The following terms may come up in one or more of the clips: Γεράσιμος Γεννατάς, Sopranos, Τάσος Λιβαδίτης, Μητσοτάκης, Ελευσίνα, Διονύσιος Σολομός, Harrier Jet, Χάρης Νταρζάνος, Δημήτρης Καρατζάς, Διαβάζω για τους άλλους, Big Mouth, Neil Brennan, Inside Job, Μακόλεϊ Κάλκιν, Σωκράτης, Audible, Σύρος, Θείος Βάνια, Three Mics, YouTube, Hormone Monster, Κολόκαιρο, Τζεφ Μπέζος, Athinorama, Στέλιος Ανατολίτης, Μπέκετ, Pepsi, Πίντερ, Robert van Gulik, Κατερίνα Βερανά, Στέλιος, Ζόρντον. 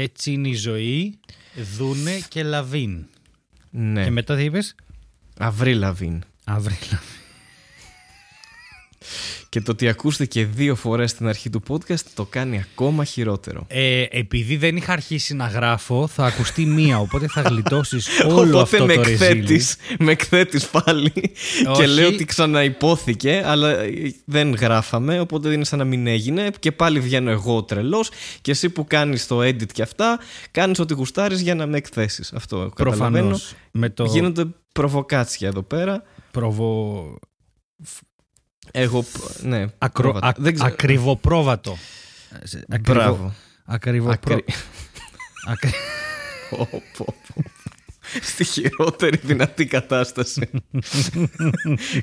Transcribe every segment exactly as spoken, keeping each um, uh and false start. Έτσι είναι η ζωή, Δούνε και Λαβίν. Ναι. Και μετά τι είπες? Avril Lavigne. Avril Lavigne. Και το ότι ακούστηκε δύο φορές στην αρχή του podcast το κάνει ακόμα χειρότερο. Ε, επειδή δεν είχα αρχίσει να γράφω, θα ακουστεί μία, οπότε θα γλιτώσεις όλο αυτό με το ρεζίλι. Με εκθέτεις πάλι. Όχι. Και λέω ότι ξαναυπόθηκε, αλλά δεν γράφαμε, οπότε είναι σαν να μην έγινε. Και πάλι βγαίνω εγώ τρελός. Και εσύ που κάνεις το edit και αυτά, κάνεις ό,τι γουστάρεις για να με εκθέσεις. Αυτό καταλαβαίνω. Με το... Γίνονται προβοκάτσια εδώ πέρα. Προβο... Εγώ, ναι, Ακρο, α, ακριβοπρόβατο. Μπράβο. Ακριβοπρόβατο. Ακρι... Στη χειρότερη δυνατή κατάσταση.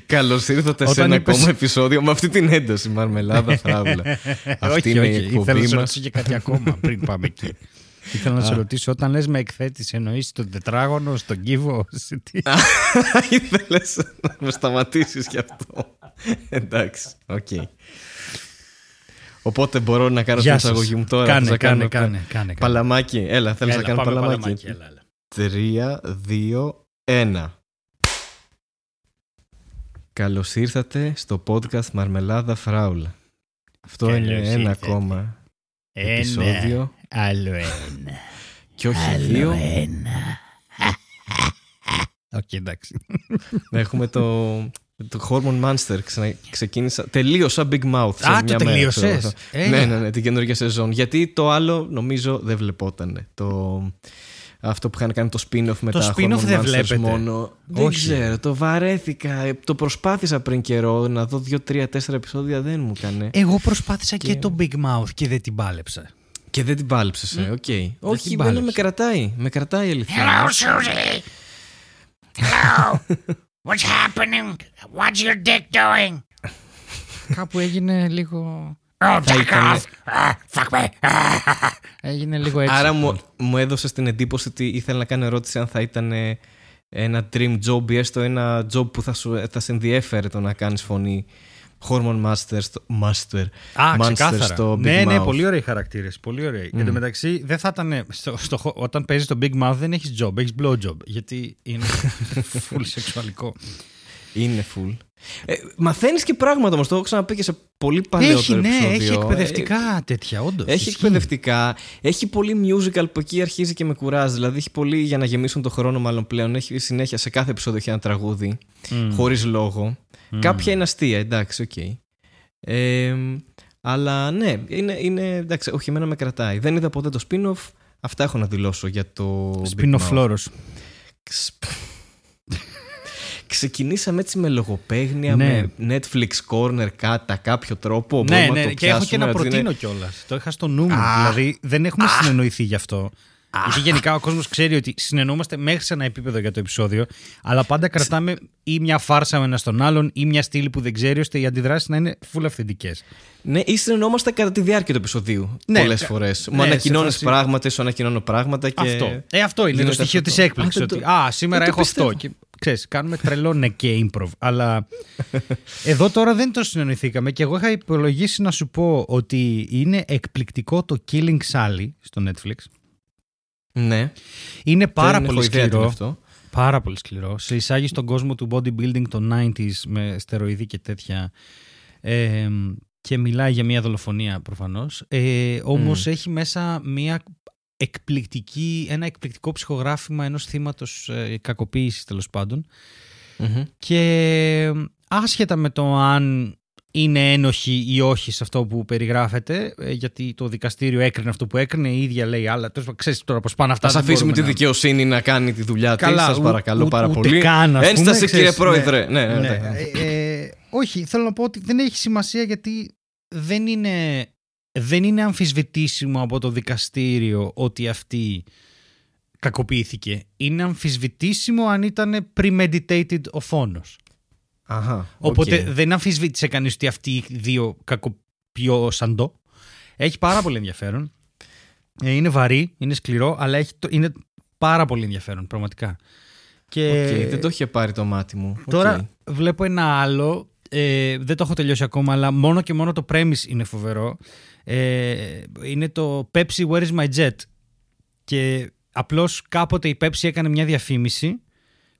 Καλώς ήρθατε σε ένα είπες... ακόμα επεισόδιο με αυτή την ένταση, Μαρμελάδα Φράουλα. Αυτή είναι η εκπομπή μας. Ήθελα να σε ρωτήσω και κάτι ακόμα πριν πάμε εκεί. Ήθελα να σε ρωτήσω, όταν λες με εκθέτηση, εννοείς τον τετράγωνο, στον κύβο? Ήθελες να με σταματήσεις γι' αυτό. Εντάξει, οκ. Okay. Οπότε μπορώ να κάνω την εισαγωγή μου τώρα. Κάνε, να κάνε, κάνω... κάνε, κάνε, κάνε. Παλαμάκι, έλα, θέλεις έλα, να κάνω παλαμάκι. παλαμάκι έλα, έλα. Τρία, δύο, ένα. Καλώς ήρθατε στο podcast Μαρμελάδα Φράουλα. Αυτό Καλώς είναι ήρθατε. ένα ακόμα ένα, επεισόδιο. Άλλο ένα. Και όχι άλλο δύο. Ένα. Οκ, εντάξει. Έχουμε το... Το Hormone Monster ξεκίνησα. Τελείωσα Big Mouth. Α, το τελείωσες? Ε. Ναι, ναι, ναι, την καινούργια σεζόν. Γιατί το άλλο νομίζω δεν βλεπότανε. Το... Αυτό που είχαν κάνει το spin-off μετά. Το spin-off δεν βλέπετε? Μόνο. Δεν ξέρω, το βαρέθηκα. Το προσπάθησα πριν καιρό να δω δύο, τρία, τέσσερα επεισόδια. Δεν μου έκανε. Εγώ προσπάθησα και, και το Big Mouth και δεν την πάλεψα. Και δεν την πάλεψες, ε, οκ. Okay. Όχι, δεν με κρατάει. Με κρατάει η αλήθεια. Hello, Susie. Hello. What's happening? What's your dick doing? Κάπου έγινε λίγο... Oh, fuck off! Fuck me! Έγινε λίγο έτσι. Άρα μου, μου έδωσε την εντύπωση ότι ήθελα να κάνω ερώτηση αν θα ήταν ένα dream job ή έστω ένα job που θα, σου, θα σε ενδιέφερε το να κάνεις φωνή. Hormone Master στο... Master. Α, ξεκάθαρα. Στο Big ναι, Mouth. Ναι, πολύ ωραίοι χαρακτήρες. Πολύ ωραίοι. Mm. Εν τω μεταξύ, δεν θα ήταν... Στο, στο, όταν παίζεις το Big Mouth δεν έχεις job, έχεις blow job. Γιατί είναι full σεξουαλικό. Είναι full. Ε, μαθαίνεις και πράγματα όμως. Το έχω ξαναπεί και σε πολύ παλαιότερο έχει, ναι, επεισόδιο. Έχει εκπαιδευτικά ε, τέτοια, όντως. Έχει εκπαιδευτικά. Έχει πολύ musical που εκεί αρχίζει και με κουράζει. Δηλαδή, έχει πολύ για να γεμίσουν το χρόνο, μάλλον πλέον. Έχει συνέχεια σε κάθε επεισόδιο έχει ένα τραγούδι. Mm. Χωρίς λόγο. Mm. Κάποια είναι αστεία, εντάξει, οκ. Okay. Ε, αλλά ναι, είναι, είναι, εντάξει, όχι, εμένα με κρατάει. Δεν είδα ποτέ το spin-off. Αυτά έχω να δηλώσω για το spin-off φλόρος. Ξεκινήσαμε έτσι με λογοπαίγνια, ναι. Με Netflix Corner κατά κάποιο τρόπο. Ναι, ναι, και έχω και να προτείνω είναι... κιόλας. Το είχα στο νου μου. Ah. Δηλαδή δεν έχουμε ah. συνεννοηθεί γι' αυτό. Ah. Γιατί γενικά ο κόσμος ξέρει ότι συνεννόμαστε μέχρι σε ένα επίπεδο για το επεισόδιο, αλλά πάντα κρατάμε ή μια φάρσα με ένα στον άλλον ή μια στήλη που δεν ξέρει, ώστε οι αντιδράσεις να είναι full αυθεντικές. Ναι, ή συνεννόμαστε κατά τη διάρκεια του επεισοδίου. Ναι, πολλές φορές. Ναι, μου ανακοινώνεις πράγματα, σου ανακοινώνω πράγματα. Και... Αυτό. Ε, αυτό είναι το στοιχείο της έκπληξης. Ότι το... α, σήμερα έχω πιστεύω. αυτό. Και, ξέρεις, κάνουμε τρελό ναι και improv. Αλλά εδώ τώρα δεν το συνεννοηθήκαμε και εγώ είχα υπολογίσει να σου πω ότι είναι εκπληκτικό το Killing Sally στο Netflix. Ναι. Είναι πάρα πολύ σκληρό. Πάρα πολύ σκληρό. Σε εισάγει στον κόσμο του bodybuilding των ενενήντα με στεροειδή και τέτοια. Ε, και μιλάει για μια δολοφονία προφανώς. Ε, όμως mm. έχει μέσα μια εκπληκτική, ένα εκπληκτικό ψυχογράφημα ενός θύματος ε, κακοποίησης τέλος πάντων. Mm-hmm. Και άσχετα με το αν είναι ένοχη ή όχι σε αυτό που περιγράφεται, γιατί το δικαστήριο έκρινε αυτό που έκρινε, η ίδια λέει άλλα. Ξέρεις τώρα πως πάνε αυτά. Ας αφήσουμε τη δικαιοσύνη να... να κάνει τη δουλειά της. Σας παρακαλώ ού, πάρα πολύ. Καν, Ένσταση πούμε, κύριε Πρόεδρε. Ναι, ναι, ναι, ναι. Ε, ε, όχι, θέλω να πω ότι δεν έχει σημασία γιατί δεν είναι, δεν είναι αμφισβητήσιμο από το δικαστήριο ότι αυτή κακοποιήθηκε. Είναι αμφισβητήσιμο αν ήταν premeditated ο φόνος. Αχα, οπότε okay. δεν αμφισβήτησε κανείς ότι αυτοί οι δύο κακοποιούσαν το. Έχει πάρα πολύ ενδιαφέρον. Είναι βαρύ, είναι σκληρό, αλλά έχει το... είναι πάρα πολύ ενδιαφέρον πραγματικά. Και... Okay, δεν το είχε πάρει το μάτι μου. Τώρα okay. βλέπω ένα άλλο, ε, δεν το έχω τελειώσει ακόμα, αλλά μόνο και μόνο το premise είναι φοβερό. Ε, είναι το Pepsi Where is my jet? Και απλώς κάποτε η Pepsi έκανε μια διαφήμιση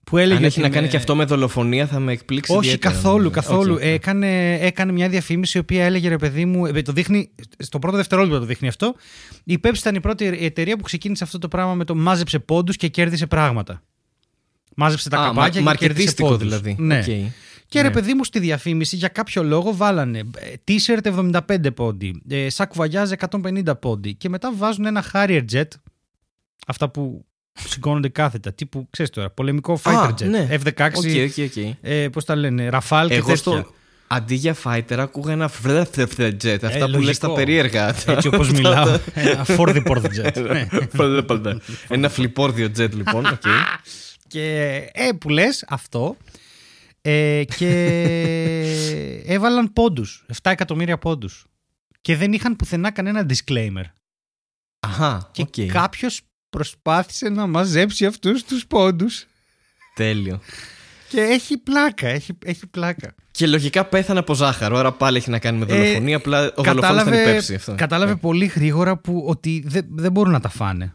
που έλεγε. Αν έχει να με... κάνει και αυτό με δολοφονία, θα με εκπλήξει. Όχι, ιδιαίτερα, καθόλου. καθόλου. Okay. Έκανε, έκανε μια διαφήμιση η οποία έλεγε, ρε παιδί μου. Το δείχνει, στο πρώτο δευτερόλεπτο το δείχνει αυτό. Η Pepsi ήταν η πρώτη εταιρεία που ξεκίνησε αυτό το πράγμα με το μάζεψε πόντους και κέρδισε πράγματα. Μάζεψε τα ah, καπάκια μα, και κέρδισε πόντους. Δηλαδή. Ναι. Okay. Και ναι. Ρε παιδί μου, στη διαφήμιση για κάποιο λόγο βάλανε t-shirt εβδομήντα πέντε πόντι, σακουβαγιάζ εκατόν πενήντα πόντι και μετά βάζουν ένα Harrier Jet, αυτά που σηκώνονται κάθετα, τύπου, ξέρεις τώρα, πολεμικό Fighter ah, Jet, ναι. εφ δεκαέξι, okay, okay, okay. Ε, πώς τα λένε, Rafale και τέτοια. Αντί για fighter, ακούγα ένα φρέθρεφρε jet. Αυτά ε, που λες τα περίεργα. Έτσι όπως μιλάω. Ένα φορδιπόρδιο jet. Ένα φλιπόρδιο jet, λοιπόν. Okay. Και ε, που λες αυτό. Ε, και έβαλαν πόντους. επτά εκατομμύρια πόντους. Και δεν είχαν πουθενά κανένα disclaimer. Αχα. Και okay. κάποιος προσπάθησε να μαζέψει αυτούς τους πόντους. Τέλειο. Και έχει πλάκα, έχει, έχει πλάκα. Και λογικά πέθανε από ζάχαρο, άρα πάλι έχει να κάνει με δολοφονία. Ε, απλά ο δολοφόνος θα υπέψει αυτό. Κατάλαβε yeah. πολύ γρήγορα που, ότι δεν, δεν μπορούν να τα φάνε.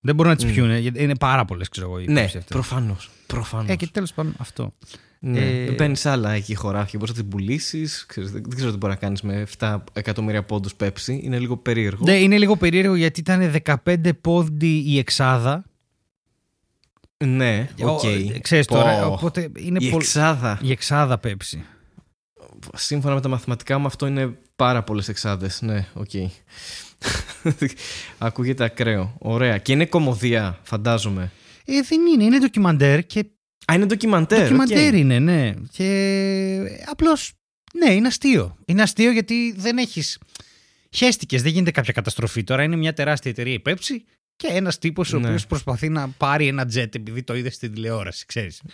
Δεν μπορούν να τις mm. πιούνε. Είναι πάρα πολλές, ξέρω εγώ. Ναι, προφανώς. προφανώς. Ε, και τέλος πάντων αυτό. Ναι. Ε, Μπαίνει άλλα εκεί χωράφια. Μπορείς να την πουλήσεις. Δεν ξέρω τι μπορεί να κάνεις με επτά εκατομμύρια πόντους Pepsi. Είναι λίγο περίεργο. Ναι, είναι λίγο περίεργο γιατί ήταν δεκαπέντε πόντι η εξάδα. Ναι, οκ. Okay. Ξέρεις Πω. τώρα, οπότε είναι πολύ. Η εξάδα. Η εξάδα Pepsi. Σύμφωνα με τα μαθηματικά μου, αυτό είναι πάρα πολλές εξάδες. Ναι, οκ. Okay. Ακούγεται ακραίο. Ωραία. Και είναι κωμωδία, φαντάζομαι. Ε, δεν είναι. Είναι ντοκιμαντέρ. Και... Α, είναι ντοκιμαντέρ. Ντοκιμαντέρ okay. είναι, ναι. Και απλώς, ναι, είναι αστείο. Είναι αστείο γιατί δεν έχεις. Χέστηκες, δεν γίνεται κάποια καταστροφή τώρα. Είναι μια τεράστια εταιρεία η Pepsi. Και ένας τύπος ναι. ο οποίος προσπαθεί να πάρει ένα τζετ επειδή το είδε στην τηλεόραση, ξέρεις. Okay.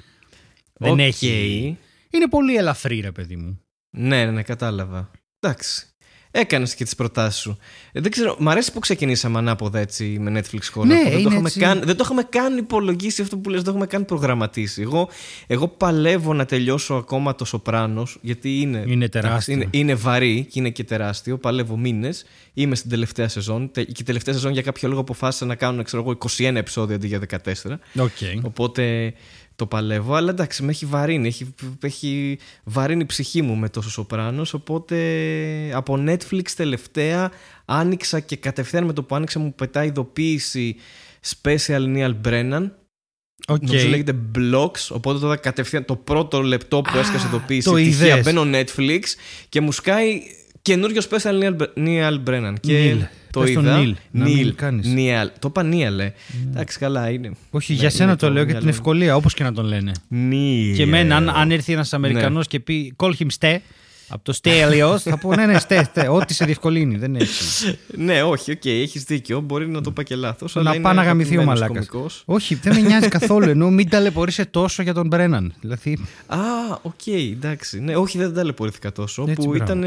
Δεν έχει. Είναι πολύ ελαφρύ, ρε παιδί μου. Ναι, ναι, ναι, κατάλαβα. Εντάξει. Έκανες και τις προτάσεις σου. Ε, δεν ξέρω, μ' αρέσει που ξεκινήσαμε ανάποδα έτσι με Netflix χώρο. Ναι, δεν, δεν το είχαμε καν υπολογίσει αυτό που λες, δεν το είχαμε καν προγραμματίσει. Εγώ, εγώ παλεύω να τελειώσω ακόμα το Sopranos, γιατί είναι, είναι, τεράστιο. είναι, είναι βαρύ και είναι και τεράστιο. Παλεύω μήνες. Είμαι στην τελευταία σεζόν. Και η τελευταία σεζόν για κάποιο λόγο αποφάσισα να κάνω, ξέρω εγώ, είκοσι ένα επεισόδια αντί για δεκατέσσερα. Okay. Οπότε το παλεύω. Αλλά εντάξει, με έχει βαρύνει. Έχει, έχει βαρύνει η ψυχή μου με τόσο Sopranos. Οπότε από Netflix τελευταία άνοιξα και κατευθείαν με το που άνοιξα μου πετά ειδοποίηση Special Neil Brennan. Okay. Νομίζω λέγεται Blocks. Οπότε τώρα κατευθείαν το πρώτο λεπτό που ah, έσκασε ειδοποίηση. Τυχαία μπαίνω Netflix και μου σκάει καινούριο Special Neil Brennan. Και Neil. Το πες είδα. Νίλ. Νίλ. Νίλ. Το είπα Νίλ, ε. Εντάξει, καλά είναι. Όχι, ναι, για σένα το, το λέω για την ευκολία, όπως και να τον λένε. Νίλ. Και εμένα, αν, αν έρθει ένας Αμερικανός ναι. και πει call him Ste, από το Στέλιος, θα πω ναι, ναι, Ste, Ste. Ό,τι σε διευκολύνει. Δεν έχει. Ναι, όχι, οκ, okay, έχεις δίκιο. Μπορεί να το είπα και λάθος. Να πάει να γαμηθεί ο μαλάκας. Όχι, δεν με νοιάζει καθόλου. Ενώ μην ταλαιπωρείσαι τόσο για τον Μπρέναν. Δηλαδή. Α, οκ, εντάξει. Όχι, δεν ταλαιπωρήθηκα τόσο. Που ήταν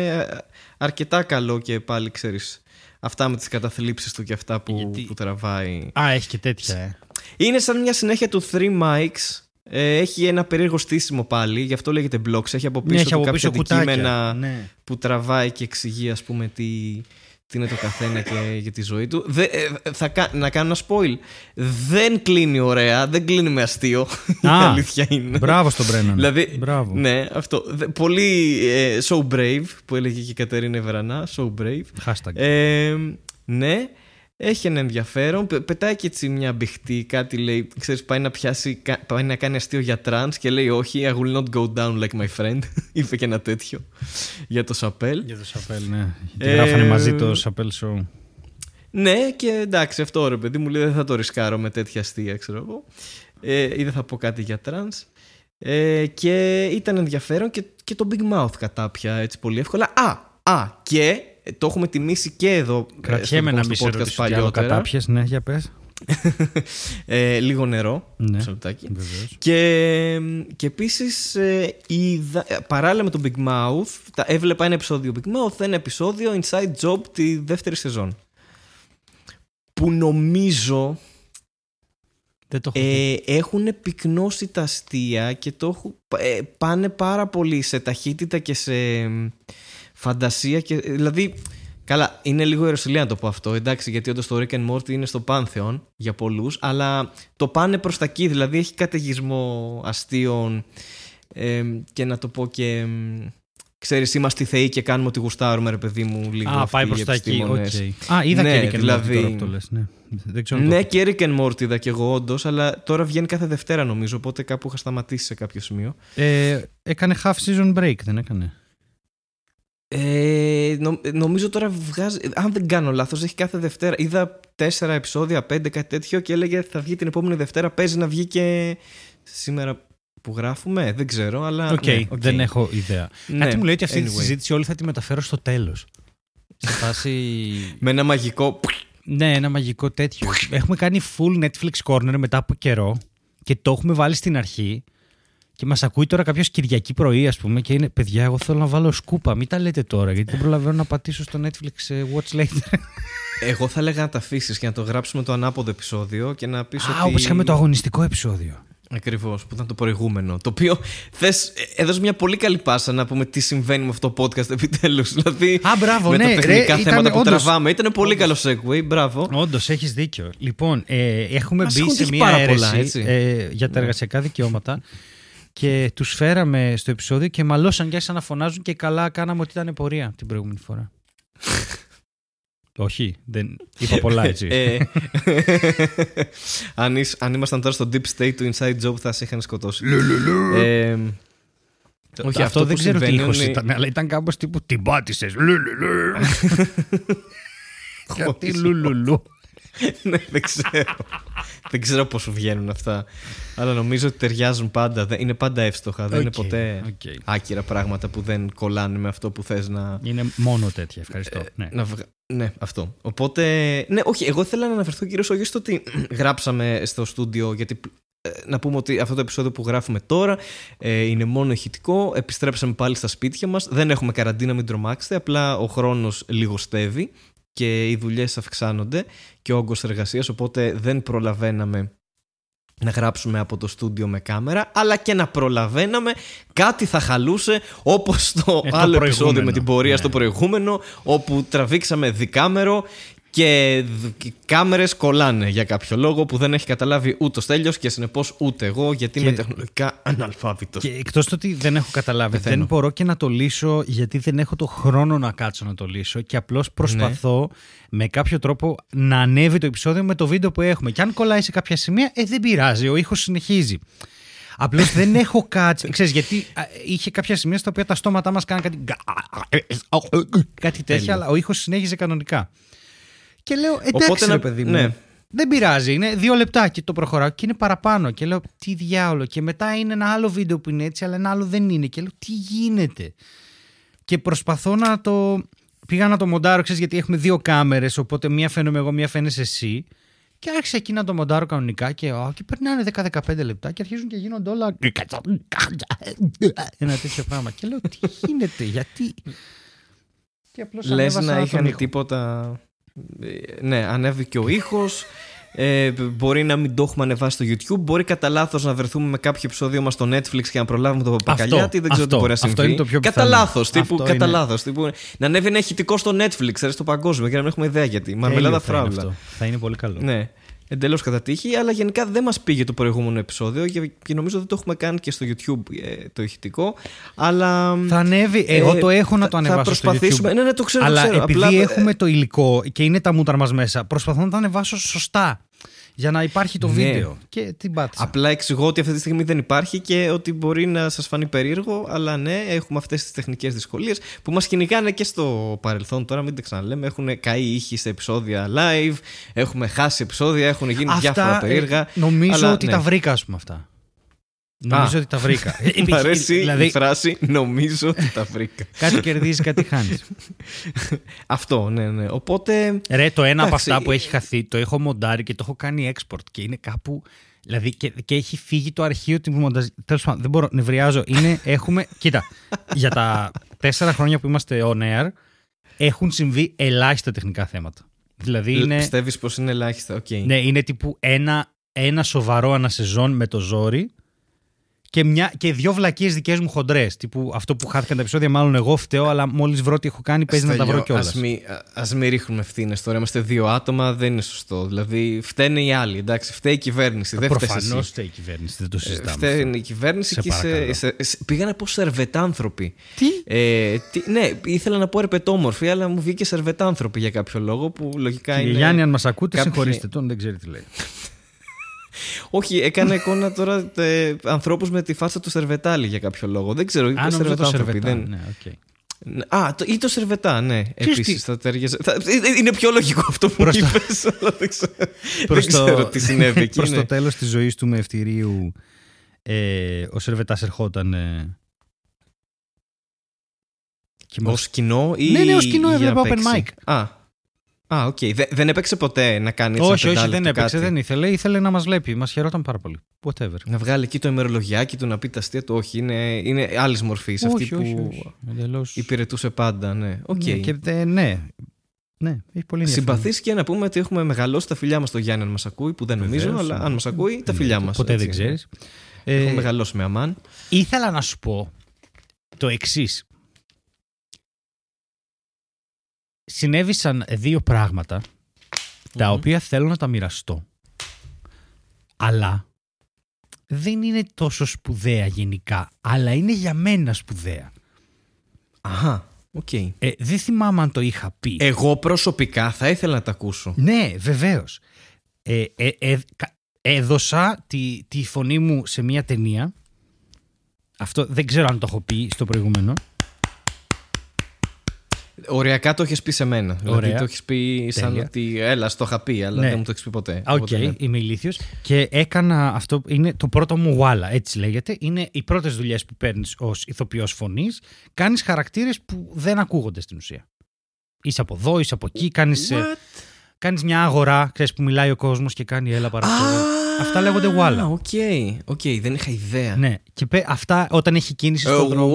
αρκετά καλό και πάλι, ξέρεις. Αυτά με τις καταθλίψεις του και αυτά που, γιατί... που τραβάει. Α, έχει και τέτοια. Ε. Είναι σαν μια συνέχεια του Three Mics. Ε, έχει ένα περίεργο στήσιμο πάλι, γι' αυτό λέγεται Blocks. Έχει από πίσω, ναι, του από πίσω κάποια αντικείμενα ναι. που τραβάει και εξηγεί, ας πούμε, τι, τι είναι το καθένα και για τη ζωή του. Δε, ε, θα, να κάνω ένα spoil. Δεν κλείνει ωραία, δεν κλείνει με αστείο. Η αλήθεια είναι. Μπράβο στον Brennan. Δηλαδή, μπράβο. Ναι, αυτό. Δε, πολύ ε, so brave που έλεγε και η Κατερίνα Βερανά. So brave. Ε, ναι, έχει ένα ενδιαφέρον. Πε, πετάει και έτσι μια μπηχτή, κάτι λέει. Ξέρεις, πάει να πιάσει, πάει να κάνει αστείο για τρανς και λέει όχι, I will not go down like my friend. Είπε και ένα τέτοιο για το Chapel. Για το Chapel, ναι. Ε, γράφανε μαζί το Chapel show. Ναι, και εντάξει, αυτό ρε παιδί μου λέει δεν θα το ρισκάρω με τέτοια αστεία, ξέρω εγώ. Ε, ή δεν θα πω κάτι για τρανς. Ε, και ήταν ενδιαφέρον και, και το Big Mouth κατάπια έτσι πολύ εύκολα. Α, α, και το έχουμε τιμήσει και εδώ. Κρατιέμαι να μη σε ρωτήσω κι άλλο κατάπιες, ναι, για πες. ε, λίγο νερό, ναι, ψαλτάκι. Και, και επίσης ε, είδα, παράλληλα με τον Big Mouth τα, έβλεπα ένα επεισόδιο Big Mouth, ένα επεισόδιο Inside Job τη δεύτερη σεζόν. Που νομίζω δεν το έχω δει. Ε, έχουν πυκνώσει τα αστεία και το έχουν, ε, πάνε πάρα πολύ σε ταχύτητα και σε φαντασία και, δηλαδή Καλά, είναι λίγο ιεροσυλία να το πω αυτό, εντάξει, γιατί όντως το Rick and Morty είναι στο πάνθεον για πολλούς, αλλά το πάνε προς τα εκεί, δηλαδή έχει καταιγισμό αστείων ε, και να το πω και... Ξέρεις, είμαστε θεοί και κάνουμε ότι γουστάρουμε, ρε παιδί μου, λίγο. Α, πάει προς τα εκεί. Okay. Α, είδα ναι, και Rick and δηλαδή... Morty τώρα που το λες. Ναι, δεν ξέρω ναι το... και Rick and Morty είδα και εγώ όντως, αλλά τώρα βγαίνει κάθε Δευτέρα νομίζω, οπότε κάπου είχα σταματήσει σε κάποιο σημείο. Ε, έκανε half season break, δεν έκανε. Ε, νο, νομίζω τώρα βγάζει. Αν δεν κάνω λάθος, έχει κάθε Δευτέρα. Είδα τέσσερα επεισόδια, πέντε, κάτι τέτοιο και έλεγε θα βγει την επόμενη Δευτέρα. Παίζει να βγει και σήμερα. Που γράφουμε, δεν ξέρω, αλλά. Okay, ναι, okay. Δεν έχω ιδέα. Ναι. Κάτι μου λέει ότι αυτή anyway. τη συζήτηση όλη θα τη μεταφέρω στο τέλος. Σε φάση. Με ένα μαγικό. Ναι, ένα μαγικό τέτοιο. Έχουμε κάνει full Netflix corner μετά από καιρό και το έχουμε βάλει στην αρχή. Και μας ακούει τώρα κάποιος Κυριακή πρωί, ας πούμε, και είναι παιδιά, εγώ θέλω να βάλω σκούπα. Μην τα λέτε τώρα, γιατί δεν προλαβαίνω να πατήσω στο Netflix Watch Later. Εγώ θα έλεγα να τα αφήσεις και να το γράψουμε το ανάποδο επεισόδιο και να πεις. Α, ότι... όπως είχαμε το αγωνιστικό επεισόδιο. Ακριβώς, που ήταν το προηγούμενο. Το οποίο θες, έδωσε μια πολύ καλή πάσα να πούμε τι συμβαίνει με αυτό το podcast επιτέλους. Δηλαδή, α, μπράβο, με ναι, τα τεχνικά ρε, θέματα που όντως, τραβάμε. Ήταν πολύ όντως, καλό segue, μπράβο. Όντως, έχεις δίκιο. Λοιπόν, ε, έχουμε Μας μπει σε μια αίρεση ε, για τα εργασιακά δικαιώματα και τους φέραμε στο επεισόδιο και μαλώσαν και άρχισαν να φωνάζουν και καλά κάναμε ότι ήταν πορεία την προηγούμενη φορά. Όχι, δεν είπα πολλά έτσι. ε, αν, είσαι, αν ήμασταν τώρα στο deep state του Inside Job θα σε είχαν σκοτώσει. ε, το, όχι, αυτό, αυτό δεν ξέρω τι ήχος είναι... ήταν, αλλά ήταν κάπως τύπου την πάτησες. Γιατί λουλουλου. Ναι, δεν ξέρω. Δεν ξέρω πώς σου βγαίνουν αυτά. Αλλά νομίζω ότι ταιριάζουν πάντα. Είναι πάντα εύστοχα. Δεν okay, είναι ποτέ okay. άκυρα πράγματα που δεν κολλάνε με αυτό που θες να. Είναι μόνο τέτοια. Ευχαριστώ. Ε, ναι. Να βγα... ναι, αυτό. Οπότε. Ναι, όχι. Εγώ ήθελα να αναφερθώ κυρίως όχι στο ότι γράψαμε στο στούντιο. Γιατί ε, να πούμε ότι αυτό το επεισόδιο που γράφουμε τώρα ε, είναι μόνο ηχητικό. Επιστρέψαμε πάλι στα σπίτια μας. Δεν έχουμε καραντίνα, μην τρομάξετε. Απλά ο χρόνος λιγοστεύει. Και οι δουλειές αυξάνονται και ο όγκος εργασίας, οπότε δεν προλαβαίναμε να γράψουμε από το στούντιο με κάμερα, αλλά και να προλαβαίναμε κάτι θα χαλούσε, όπως το ε, άλλο το επεισόδιο με την πορεία ναι. στο προηγούμενο, όπου τραβήξαμε δικάμερο και κάμερες κολλάνε για κάποιο λόγο που δεν έχει καταλάβει ούτε ο Στέλιος και συνεπώς ούτε εγώ, γιατί και... είμαι τεχνολογικά αναλφάβητος. Και εκτός του ότι δεν έχω καταλάβει, δεν, δεν μπορώ και να το λύσω, γιατί δεν έχω το χρόνο να κάτσω να το λύσω και απλώς προσπαθώ ναι. με κάποιο τρόπο να ανέβει το επεισόδιο με το βίντεο που έχουμε. Και αν κολλάει σε κάποια σημεία, ε, δεν πειράζει, ο ήχος συνεχίζει. Απλώς δεν έχω κάτσει. Ξέρεις, γιατί είχε κάποια σημεία στα οποία τα στόματά μας κάναν κάτι, κάτι τέτοια, αλλά ο ήχος συνέχιζε κανονικά. Και λέω, εντάξει, οπότε, ρε παιδί μου, ναι. δεν πειράζει, είναι δύο λεπτά και το προχωράω και είναι παραπάνω και λέω, τι διάολο, και μετά είναι ένα άλλο βίντεο που είναι έτσι αλλά ένα άλλο δεν είναι και λέω, τι γίνεται, και προσπαθώ να το πήγα να το μοντάρω, ξέρεις, γιατί έχουμε δύο κάμερες, οπότε μία φαίνομαι εγώ, μία φαίνεσαι εσύ, και άρχισα εκεί να το μοντάρω κανονικά και, α, και περνάνε δέκα με δεκαπέντε λεπτά και αρχίζουν και γίνονται όλα ένα τέτοιο πράγμα και λέω, τι γίνεται, γιατί, και απλώς λες να είχαν τίποτα. Ναι, ανέβει και ο ήχος. ε, Μπορεί να μην το έχουμε ανεβάσει στο YouTube. Μπορεί κατά λάθος να βρεθούμε με κάποιο επεισόδιο μας στο Netflix και να προλάβουμε το παπακαλιάτι. Δεν ξέρω αυτό, τι μπορεί να συμβεί. Αυτό είναι το πιο πιθανό. Κατά λάθος, τύπου, κατά λάθος τύπου, να ανέβει ένα ηχητικό στο Netflix, αρέσει το παγκόσμιο, και να μην έχουμε ιδέα γιατί. Μαρμελάδα Φράουλα. Θα, θα είναι πολύ καλό. Ναι, εντελώς κατά τύχη. Αλλά γενικά δεν μας πήγε το προηγούμενο επεισόδιο και νομίζω δεν το έχουμε κάνει και στο YouTube ε, το ηχητικό. Αλλά. Θα ανέβει. Ε, εγώ το έχω να το ανεβάσω. Θα προσπαθήσουμε. Στο YouTube. Ναι, ναι, το ξέρω. Αλλά το ξέρω, επειδή απλά... έχουμε το υλικό και είναι τα μούτρα μας μέσα, προσπαθώ να τα ανεβάσω σωστά για να υπάρχει το ναι. βίντεο. Και την πάτησα. Απλά εξηγώ ότι αυτή τη στιγμή δεν υπάρχει και ότι μπορεί να σας φανεί περίεργο. Αλλά ναι, έχουμε αυτές τις τεχνικές δυσκολίες που μας κυνηγάνε και στο παρελθόν. Τώρα μην τα ξαναλέμε. Έχουν καεί ήχοι σε επεισόδια live, έχουμε χάσει επεισόδια, έχουν γίνει αυτά, διάφορα περίεργα. Νομίζω αλλά, ότι ναι. τα βρήκα, ας πούμε, αυτά. Νομίζω Α, ότι τα βρήκα. Μ' αρέσει δηλαδή... η φράση νομίζω ότι τα βρήκα. Κάτι κερδίζει, κάτι χάνει. Αυτό, ναι, ναι. Οπότε. Ρε, το ένα από αυτά που έχει χαθεί το έχω μοντάρει και το έχω κάνει export και είναι κάπου. Δηλαδή και, και έχει φύγει το αρχείο τη μονταζ. Τέλος πάντων, δεν μπορώ, νευριάζω. Είναι, έχουμε. Κοίτα, για τα τέσσερα χρόνια που είμαστε on air έχουν συμβεί ελάχιστα τεχνικά θέματα. Δηλαδή είναι. Πιστεύεις πως είναι ελάχιστα, οκ. Okay. Ναι, είναι τύπου ένα, ένα σοβαρό ανασεζόν με το ζόρι. και, μια, και δύο βλακίες δικές μου χοντρές. Τύπου αυτό που χάθηκαν τα επεισόδια, μάλλον εγώ φταίω, αλλά μόλις βρω τι έχω κάνει, παίζει να τα βρω κιόλας. Ας μην μη ρίχνουμε ευθύνες τώρα. Είμαστε δύο άτομα, δεν είναι σωστό. Δηλαδή, φταίνε οι άλλοι. Εντάξει, φταίει η κυβέρνηση. Προφανώς φταίει η κυβέρνηση, δεν το συζητάμε. Φταίνει η κυβέρνηση σε και σε, σε, σε, πήγα να πω σερβετάνθρωποι. Τι? Ε, τι? Ναι, ήθελα να πω ερπετόμορφοι, αλλά μου βγήκε σερβετάνθρωποι για κάποιο λόγο που λογικά και είναι. Γιάννη, αν μας ακούτε, κάποιοι... συγχωρήστε τον, δεν ξέρει τι λέει. Όχι, έκανα εικόνα τώρα ε, ανθρώπους με τη φάτσα του σερβετάλι για κάποιο λόγο. Δεν ξέρω. Αν νομίζω το σερβετά, δεν... ναι, okay. Α, το, ή το σερβετά, ναι. Επίσης θα ταιριάζει. Θα... Είναι πιο λογικό αυτό που προς είπες, το... αλλά δεν ξέρω, δεν ξέρω το... τι συνέβη εκεί. Προς ναι. το τέλος της ζωής του με ευτηρίου ε, ο σερβετάς ερχόταν... Ε... Ως κοινό ή... Ναι, ναι, ως κοινό έβλεπε open mic. Α. Α, οκ. Okay. Δεν έπαιξε ποτέ να κάνει τέτοια Όχι, όχι, δεν έπαιξε, κάτι. δεν ήθελε. Ήθελε να μας βλέπει. Μας χαιρόταν πάρα πολύ. Whatever. Να βγάλει εκεί το ημερολογιάκι του, να πει τα αστεία του. Όχι, είναι, είναι άλλη μορφή. Αυτή όχι, που όχι, όχι. υπηρετούσε πάντα. Ναι, okay. ναι, και, ε, ναι. ναι έχει πολύ συμπαθείς και να πούμε ότι έχουμε μεγαλώσει τα φιλιά μας το Γιάννη, αν μας ακούει, που δεν νομίζω, Βεβαίως, αλλά αν μας ακούει, ναι, τα φιλιά ναι, μας. Ποτέ έτσι, δεν ξέρεις. Έχουμε ε, μεγαλώσει με αμάν. Ήθελα να σου πω το εξής. Συνέβησαν δύο πράγματα τα mm-hmm. οποία θέλω να τα μοιραστώ, αλλά δεν είναι τόσο σπουδαία γενικά, αλλά είναι για μένα σπουδαία. Αχα, οκ. Okay. Ε, δεν θυμάμαι αν το είχα πει. Εγώ προσωπικά θα ήθελα να τα ακούσω. Ναι, βεβαίως. Ε, ε, ε, έδωσα τη, τη φωνή μου σε μια ταινία. Αυτό δεν ξέρω αν το έχω πει στο προηγούμενο. Οριακά το έχεις πει σε μένα. Ωραία. Δηλαδή το έχεις πει σαν Τέλεια. Ότι έλα, στο είχα πει, αλλά ναι. δεν μου το έχεις πει ποτέ. Οκ, okay, ναι. είμαι ηλίθιος. Και έκανα αυτό, είναι το πρώτο μου γουάλα, έτσι λέγεται. Είναι οι πρώτες δουλειές που παίρνεις ως ηθοποιός φωνής. Κάνεις χαρακτήρες που δεν ακούγονται στην ουσία. Είσαι από εδώ, είσαι από εκεί, κάνεις, κάνεις μια αγορά, ξέρεις που μιλάει ο κόσμος και κάνει έλα παρακαλώ. Αυτά λέγονται γουάλα. Οκ, okay, okay, δεν είχα ιδέα. Ναι, και πέ, αυτά όταν έχει κίνηση στον uh, δρόμο.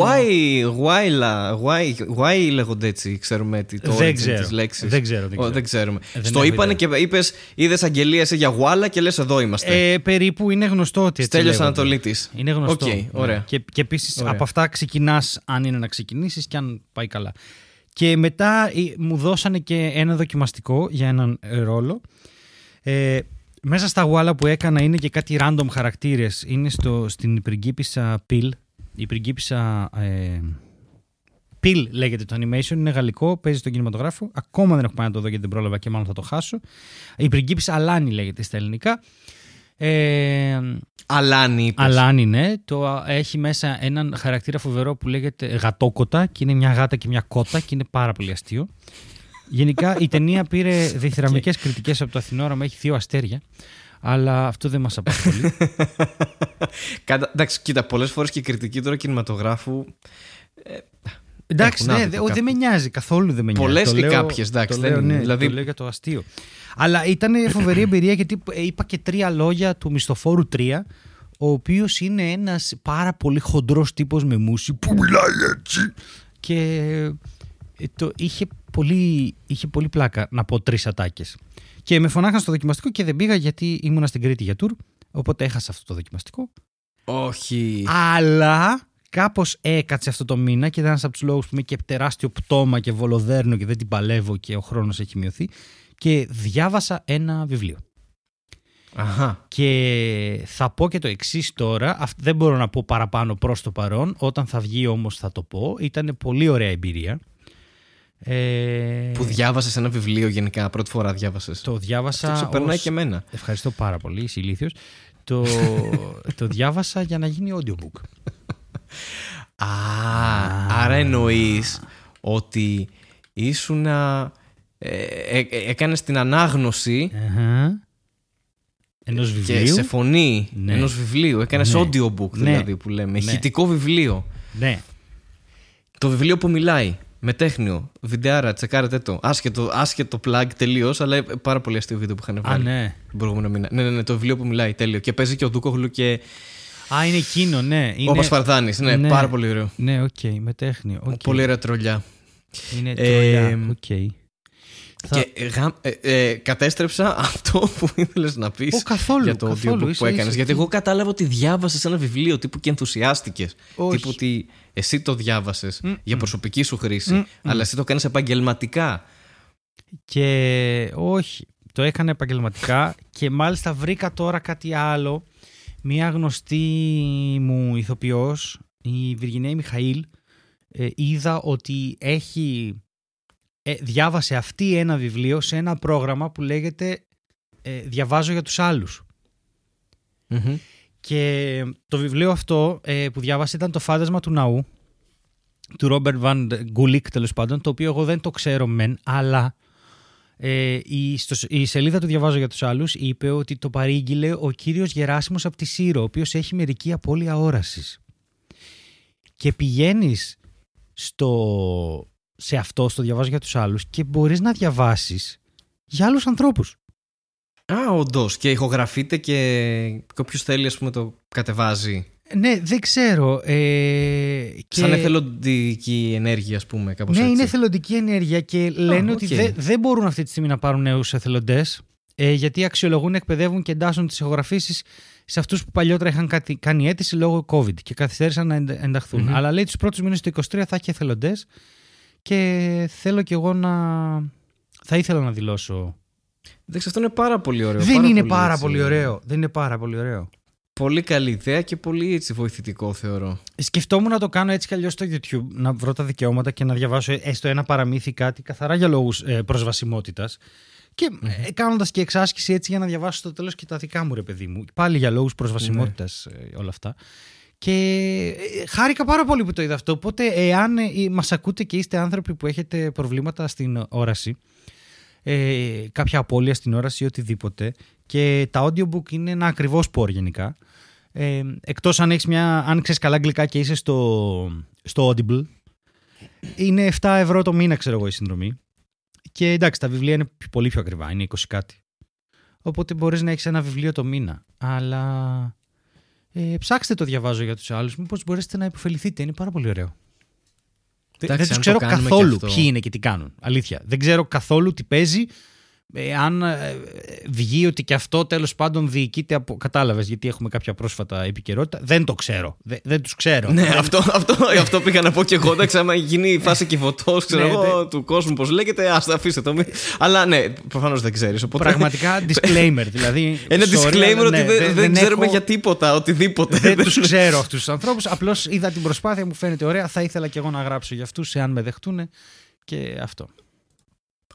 Γουάιλα, why, why, why λέγονται έτσι, ξέρουμε τι, το origin της λέξης. Δεν ξέρω. Δεν ξέρω. Oh, δεν ξέρουμε. Δεν Στο είπανε και είπες, είδες αγγελία για γουάλα και λες εδώ είμαστε. Ε, περίπου είναι γνωστό ότι έτσι λέγονται. Στέλιος Ανατολίτης. Είναι γνωστό. Okay, ωραία. Και, και επίσης ωραία. Από αυτά ξεκινάς αν είναι να ξεκινήσεις και αν πάει καλά. Και μετά μου δώσανε και ένα δοκιμαστικό για έναν ρόλο. Ε, Μέσα στα γουάλα που έκανα είναι και κάτι random χαρακτήρες. Είναι στο, στην πριγκίπισσα Πιλ. Η πριγκίπισσα ε, Πιλ λέγεται το animation. Είναι γαλλικό, παίζει στον κινηματογράφο. Ακόμα δεν έχω πάει να το δω γιατί δεν πρόλαβα και μάλλον θα το χάσω. Η πριγκίπισσα Αλάνη λέγεται στα ελληνικά. Ε, Αλάνη είπες. Αλάνη, ναι. Το, έχει μέσα έναν χαρακτήρα φοβερό που λέγεται Γατόκοτα και είναι μια γάτα και μια κότα και είναι πάρα πολύ αστείο. Γενικά η ταινία πήρε διθυραμμικές κριτικές από το Αθηνόραμα, έχει δύο αστέρια, αλλά αυτό δεν μας απασχολεί. Εντάξει, κοίτα, πολλές φορές και η κριτική τώρα κινηματογράφου... Ε, εντάξει, ναι, δεν δε με νοιάζει, καθόλου δεν με νοιάζει. Πολλές ή κάποιες, εντάξει. Το λέω, ναι, δηλαδή... το λέω για το αστείο. Αλλά ήταν φοβερή εμπειρία γιατί είπα και τρία λόγια του Μισθοφόρου τρία, ο οποίος είναι ένας πάρα πολύ χοντρός τύπος με μούση που μιλάει έτσι και... Το είχε, πολύ, είχε πολύ πλάκα να πω τρεις ατάκες. Και με φωνάχαν στο δοκιμαστικό και δεν πήγα γιατί ήμουνα στην Κρήτη για τουρ. Οπότε έχασα αυτό το δοκιμαστικό. Όχι. Αλλά κάπως έκατσε αυτό το μήνα και ήταν ένας από τους λόγους που είμαι και τεράστιο πτώμα και βολοδέρνο και δεν την παλεύω και ο χρόνος έχει μειωθεί. Και διάβασα ένα βιβλίο. Αχα. Και θα πω και το εξής τώρα. Δεν μπορώ να πω παραπάνω προς το παρόν. Όταν θα βγει όμως θα το πω. Ήταν πολύ ωραία εμπειρία. Ε... Που διάβασες ένα βιβλίο γενικά, πρώτη φορά διάβασες. Το διάβασα. Αυτό ξεπερνάει ως... και εμένα. Ευχαριστώ πάρα πολύ, είσαι ηλίθιος. Το... το διάβασα για να γίνει audiobook. Α, άρα εννοείς ότι ήσουνα. Ε, ε, έκανες την ανάγνωση. Uh-huh. Ενός βιβλίου. Και σε φωνή ναι. ενός βιβλίου. Έκανες ναι. audiobook δηλαδή ναι. που λέμε. Ναι. Ηχητικό βιβλίο. Ναι. Το βιβλίο που μιλάει. Με τέχνιο, βιντεάρα, τσεκάρετε το. Άσχετο, άσχετο plug τελείως, αλλά πάρα πολύ αστείο βίντεο που είχαν βάλει. Α, ναι. Μπορούμε να ναι, ναι, ναι, το βιβλίο που μιλάει, τέλειο. Και παίζει και ο Ντούκογλου και. Α, είναι εκείνο, ναι. Είναι... Ο Πασφαρδάνης, ναι, ναι, πάρα πολύ ωραίο. Ναι, οκ, okay, με τέχνιο. Okay. Πολύ ωραία τρολιά. Είναι τρολιά, οκ. Ε, okay. Θα... Και ε, ε, ε, κατέστρεψα αυτό που ήθελες να πεις. Ω, καθόλου, για το καθόλου, audiobook ίσο, που έκανες. Ίσο, γιατί ίσο. Εγώ κατάλαβα ότι διάβασες ένα βιβλίο τύπου και ενθουσιάστηκες. Όχι. Τύπου ότι εσύ το διάβασες mm-mm. για προσωπική σου χρήση, mm-mm. αλλά εσύ το κάνεις επαγγελματικά. Και όχι, το έκανα επαγγελματικά και μάλιστα βρήκα τώρα κάτι άλλο. Μία γνωστή μου ηθοποιός, η Βυργινή Μιχαήλ, ε, είδα ότι έχει... Ε, διάβασε αυτή ένα βιβλίο σε ένα πρόγραμμα που λέγεται ε, «Διαβάζω για τους άλλους». Mm-hmm. Και το βιβλίο αυτό ε, που διάβασε ήταν το «Φάντασμα του Ναού» του Robert van Gulik, τέλος πάντων, το οποίο εγώ δεν το ξέρω μεν, αλλά ε, η, στο, η σελίδα του «Διαβάζω για τους άλλους» είπε ότι το παρήγγειλε ο κύριος Γεράσιμος από τη Σύρο, ο οποίος έχει μερική απώλεια όρασης. Και πηγαίνεις στο... σε αυτό, στο διαβάζω για τους άλλους, και μπορείς να διαβάσεις για άλλους ανθρώπους. Α, όντως. Και ηχογραφείται και όποιος θέλει, ας πούμε, το κατεβάζει. Ναι, δεν ξέρω. Ε, και... Σαν εθελοντική ενέργεια, ας πούμε, κάπως ναι, έτσι. Ναι, είναι εθελοντική ενέργεια και λένε oh, okay. ότι δεν δε μπορούν αυτή τη στιγμή να πάρουν νέους εθελοντές, ε, γιατί αξιολογούν, εκπαιδεύουν και εντάσσουν τις ηχογραφήσεις σε αυτούς που παλιότερα είχαν κάτι, κάνει αίτηση λόγω COVID και καθυστέρησαν να ενταχθούν. Mm-hmm. Αλλά λέει τους πρώτους μήνες του είκοσι τρία θα έχει εθελοντές. Και θέλω κι εγώ να... θα ήθελα να δηλώσω. Εντάξει, αυτό είναι πάρα πολύ ωραίο. Δεν πάρα είναι πολύ, πάρα έτσι. πολύ ωραίο. Δεν είναι πάρα πολύ ωραίο. Πολύ καλή ιδέα και πολύ έτσι βοηθητικό θεωρώ. Σκεφτόμουν να το κάνω έτσι κι αλλιώς στο YouTube, να βρω τα δικαιώματα και να διαβάσω έστω ένα παραμύθι κάτι καθαρά για λόγους ε, προσβασιμότητας. Και mm-hmm. κάνοντας και εξάσκηση έτσι για να διαβάσω στο τέλος και τα δικά μου, ρε παιδί μου. Πάλι για λόγους προσβασιμότητας mm-hmm. ε, όλα αυτά. Και χάρηκα πάρα πολύ που το είδα αυτό. Οπότε εάν μας ακούτε και είστε άνθρωποι που έχετε προβλήματα στην όραση, ε, κάποια απώλεια στην όραση ή οτιδήποτε, και τα audiobook είναι ένα ακριβό σπορ γενικά, ε, εκτός αν έχεις μια, αν ξέρεις καλά αγγλικά και είσαι στο, στο Audible, είναι επτά ευρώ το μήνα, ξέρω εγώ, η συνδρομή. Και εντάξει, τα βιβλία είναι πολύ πιο ακριβά, είναι είκοσι κάτι. Οπότε μπορείς να έχεις ένα βιβλίο το μήνα. Αλλά... Ε, ψάξτε το διαβάζω για τους άλλους, μήπως μπορέσετε να υποφεληθείτε, είναι πάρα πολύ ωραίο. Εντάξει, δεν τους ξέρω καθόλου ποιοι είναι και τι κάνουν, αλήθεια. Δεν ξέρω καθόλου τι παίζει, ε, αν ε, βγει ότι και αυτό τέλος πάντων διοικείται από... Κατάλαβες, γιατί έχουμε κάποια πρόσφατα επικαιρότητα. Δεν το ξέρω, δεν, δεν τους ξέρω. Ναι, αυτό, αυτό, αυτό πήγα να πω και εγώ, εντάξει, άμα γίνει η φάση κυβωτός, ξέρω εγώ, του κόσμου, πώς λέγεται, ας τα αφήστε το. Αλλά ναι, προφανώς δεν ξέρεις. Οπότε... Πραγματικά disclaimer, δηλαδή. Ένα disclaimer ότι ναι, δεν, δεν, δεν ξέρουμε έχω... για τίποτα, οτιδήποτε. Δεν τους ξέρω αυτούς τους ανθρώπους, απλώς είδα την προσπάθεια, μου φαίνεται ωραία, θα ήθελα και εγώ να γράψω για αυτούς, εάν με δεχτούν και αυτό.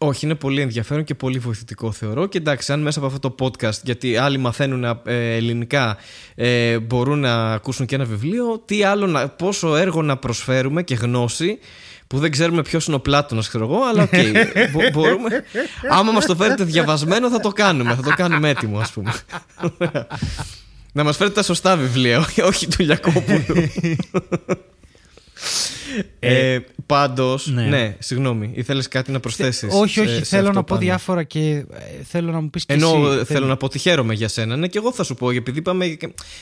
Όχι, είναι πολύ ενδιαφέρον και πολύ βοηθητικό θεωρώ. Και εντάξει, αν μέσα από αυτό το podcast, γιατί άλλοι μαθαίνουν ελληνικά, ε, μπορούν να ακούσουν και ένα βιβλίο, τι άλλο να, πόσο έργο να προσφέρουμε και γνώση που δεν ξέρουμε ποιος είναι ο Πλάτωνας, ξέρω εγώ, αλλά οκ. Okay, μπο, μπορούμε. Άμα μας το φέρετε διαβασμένο, θα το κάνουμε. Θα το κάνουμε έτοιμο, ας πούμε. Να μας φέρετε τα σωστά βιβλία, όχι του Λιακόπουλου. Ε, ε, πάντως, ναι. ναι, συγγνώμη, ήθελες κάτι να προσθέσεις? Όχι, όχι, σε, θέλω σε να πω πάνω. διάφορα και ε, θέλω να μου πεις και Ενώ, εσύ. Ενώ θέλω, θέλω να πω ότι χαίρομαι για σένα, ναι, και εγώ θα σου πω, επειδή είπαμε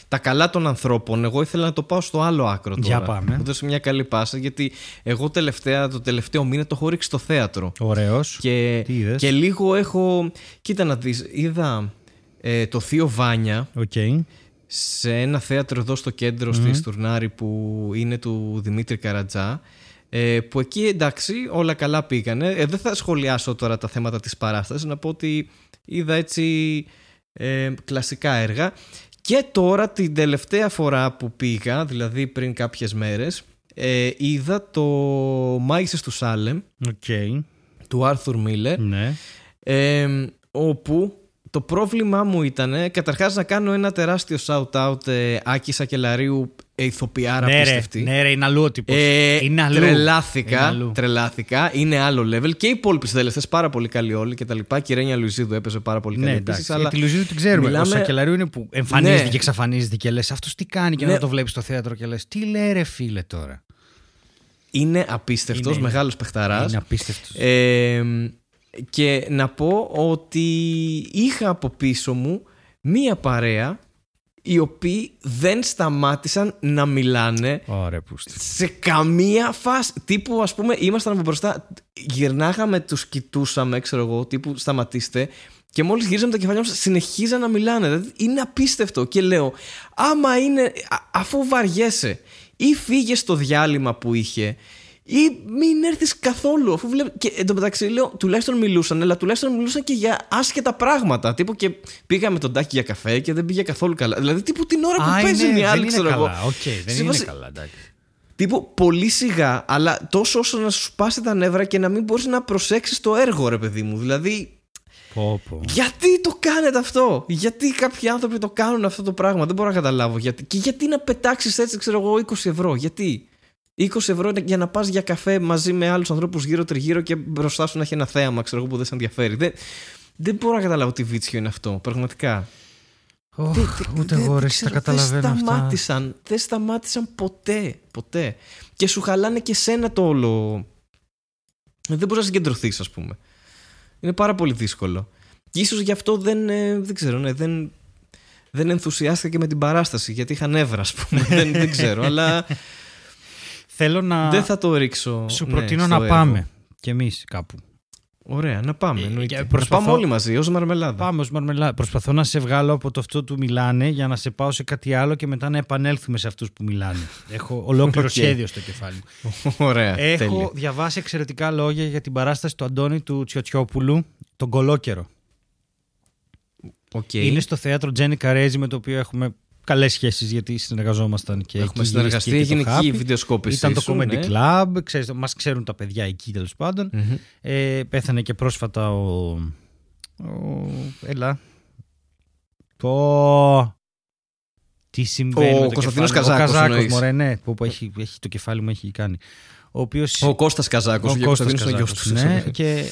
τα καλά των ανθρώπων, εγώ ήθελα να το πάω στο άλλο άκρο τώρα. Για πάμε. Μου δώσε μια καλή πάσα, γιατί εγώ τελευταία, το τελευταίο μήνα το έχω ρίξει στο θέατρο. Ωραίος. Και, και λίγο έχω, κοίτα να δεις, είδα ε, το Θείο Βάνια. Οκ. Okay. Σε ένα θέατρο εδώ στο κέντρο, mm-hmm. στη Στουρνάρη, που είναι του Δημήτρη Καρατζά, ε, που εκεί εντάξει όλα καλά πήγανε. Ε, δεν θα σχολιάσω τώρα τα θέματα της παράστασης, να πω ότι είδα έτσι ε, κλασικά έργα. Και τώρα την τελευταία φορά που πήγα, δηλαδή πριν κάποιες μέρες, ε, είδα το Μάγισσες του Σάλεμ, okay. του Άρθουρ Μίλλερ, ναι. ε, όπου... Το πρόβλημά μου ήταν, καταρχάς, να κάνω ένα τεράστιο shout-out ε, Άκη Σακελαρίου, ε, ηθοποιάρα ναι, πιστευτή. Ναι, ρε, είναι αλλού ο τύπος. Ε, είναι αλλού. Τρελάθηκα, είναι αλλού. τρελάθηκα, είναι άλλο level. Και οι υπόλοιποι συντελεστές πάρα πολύ καλοί όλοι και τα λοιπά. Και η Ρένια Λουιζίδου έπαιζε πάρα πολύ καλή. Ναι, επίσης, αλλά... ε, τη Λουιζίδου την ξέρουμε. Μιλάμε... Ο Σακελαρίου είναι που εμφανίζεται ναι. και εξαφανίζεται και λες αυτός τι κάνει, και ναι. να το βλέπεις στο θέατρο και λες τι λέει, ρε φίλε, τώρα. Είναι απίστευτος, είναι... μεγάλος παιχταράς. Είναι απίστευτος. Ε, Και να πω ότι είχα από πίσω μου μία παρέα οι οποίοι δεν σταμάτησαν να μιλάνε. Ωραία, σε καμία φάση. Τύπου, ας πούμε, ήμασταν από μπροστά, γυρνάγαμε, τους κοιτούσαμε, ξέρω εγώ, τύπου σταματήστε. Και μόλις γυρίζαμε τα κεφαλιά μας, συνεχίζαν να μιλάνε. Δηλαδή, είναι απίστευτο. Και λέω, άμα είναι, α, αφού βαριέσαι, ή φύγε στο διάλειμμα που είχε, ή μην έρθεις καθόλου. Αφού βλέπ... Και εν τω μεταξύ λέω, τουλάχιστον μιλούσαν, αλλά τουλάχιστον μιλούσαν και για άσχετα πράγματα. Τύπου και πήγα με τον Τάκη για καφέ και δεν πήγε καθόλου καλά. Δηλαδή, τύπου την ώρα που α, παίζουν είναι, οι άλλοι, ξέρω εγώ. Okay, δεν είναι καλά, εντάξει. Τύπου πολύ σιγά, αλλά τόσο όσο να σου σπάσει τα νεύρα και να μην μπορείς να προσέξεις το έργο, ρε παιδί μου. Δηλαδή. Πω, πω. Γιατί το κάνετε αυτό? Γιατί κάποιοι άνθρωποι το κάνουν αυτό το πράγμα? Δεν μπορώ να καταλάβω γιατί. Και γιατί να πετάξεις έτσι, ξέρω εγώ, είκοσι ευρώ? Γιατί είκοσι ευρώ για να πας για καφέ μαζί με άλλους ανθρώπους γύρω τριγύρω και μπροστά σου να έχει ένα θέαμα, ξέρω εγώ, που δεν σε ενδιαφέρει? Δεν, δεν μπορώ να καταλάβω τι βίτσιο είναι αυτό. Πραγματικά. Oh, δεν, ούτε δε, εγώ τα καταλαβαίνω. Δεν σταμάτησαν, αυτά. Δεν σταμάτησαν ποτέ, ποτέ. Και σου χαλάνε και σένα το όλο. Δεν μπορείς να συγκεντρωθείς, ας πούμε. Είναι πάρα πολύ δύσκολο. Και ίσως γι' αυτό δεν, δεν ξέρω, ναι, δεν, δεν ενθουσιάστηκα και με την παράσταση, γιατί είχα νεύρα, ας πούμε. δεν, δεν ξέρω, αλλά θέλω να... δεν θα το ρίξω. Σου προτείνω ναι, να έργο. Πάμε κι εμείς κάπου. Ωραία, να πάμε. Ε, προσπαθώ... Να πάμε όλοι μαζί, ως Μαρμελάδα. Πάμε ως Μαρμελάδα. Προσπαθώ να σε βγάλω από το αυτό του μιλάνε για να σε πάω σε κάτι άλλο και μετά να επανέλθουμε σε αυτούς που μιλάνε. Έχω ολόκληρο okay. σχέδιο στο κεφάλι μου. Ωραία, έχω τέλει. Διαβάσει εξαιρετικά λόγια για την παράσταση του Αντώνη του Τσιωτσιόπουλου, τον Κολόκαιρο. Okay. Είναι στο θέατρο Τζένι Καρέζη, με το οποίο έχουμε καλές σχέσεις γιατί συνεργαζόμασταν και έχουμε συνεργαστεί, έγινε εκεί η βιντεοσκόπηση. Ήταν το Comedy ναι. Club, ξέρεις, μας ξέρουν τα παιδιά εκεί τέλος πάντων. Mm-hmm. Ε, πέθανε και πρόσφατα ο... ο... Έλα. Το... Τι συμβαίνει ο με το Κωνσταντίνος κεφάλι. Καζάκος, ο Καζάκος, μωρέ, ναι, που, που έχει, έχει, το κεφάλι μου έχει κάνει. Ο, οποίος... ο Κώστας Καζάκος, ο, ο Κωνσταντίνος Καζάκος. Ναι, ναι. Και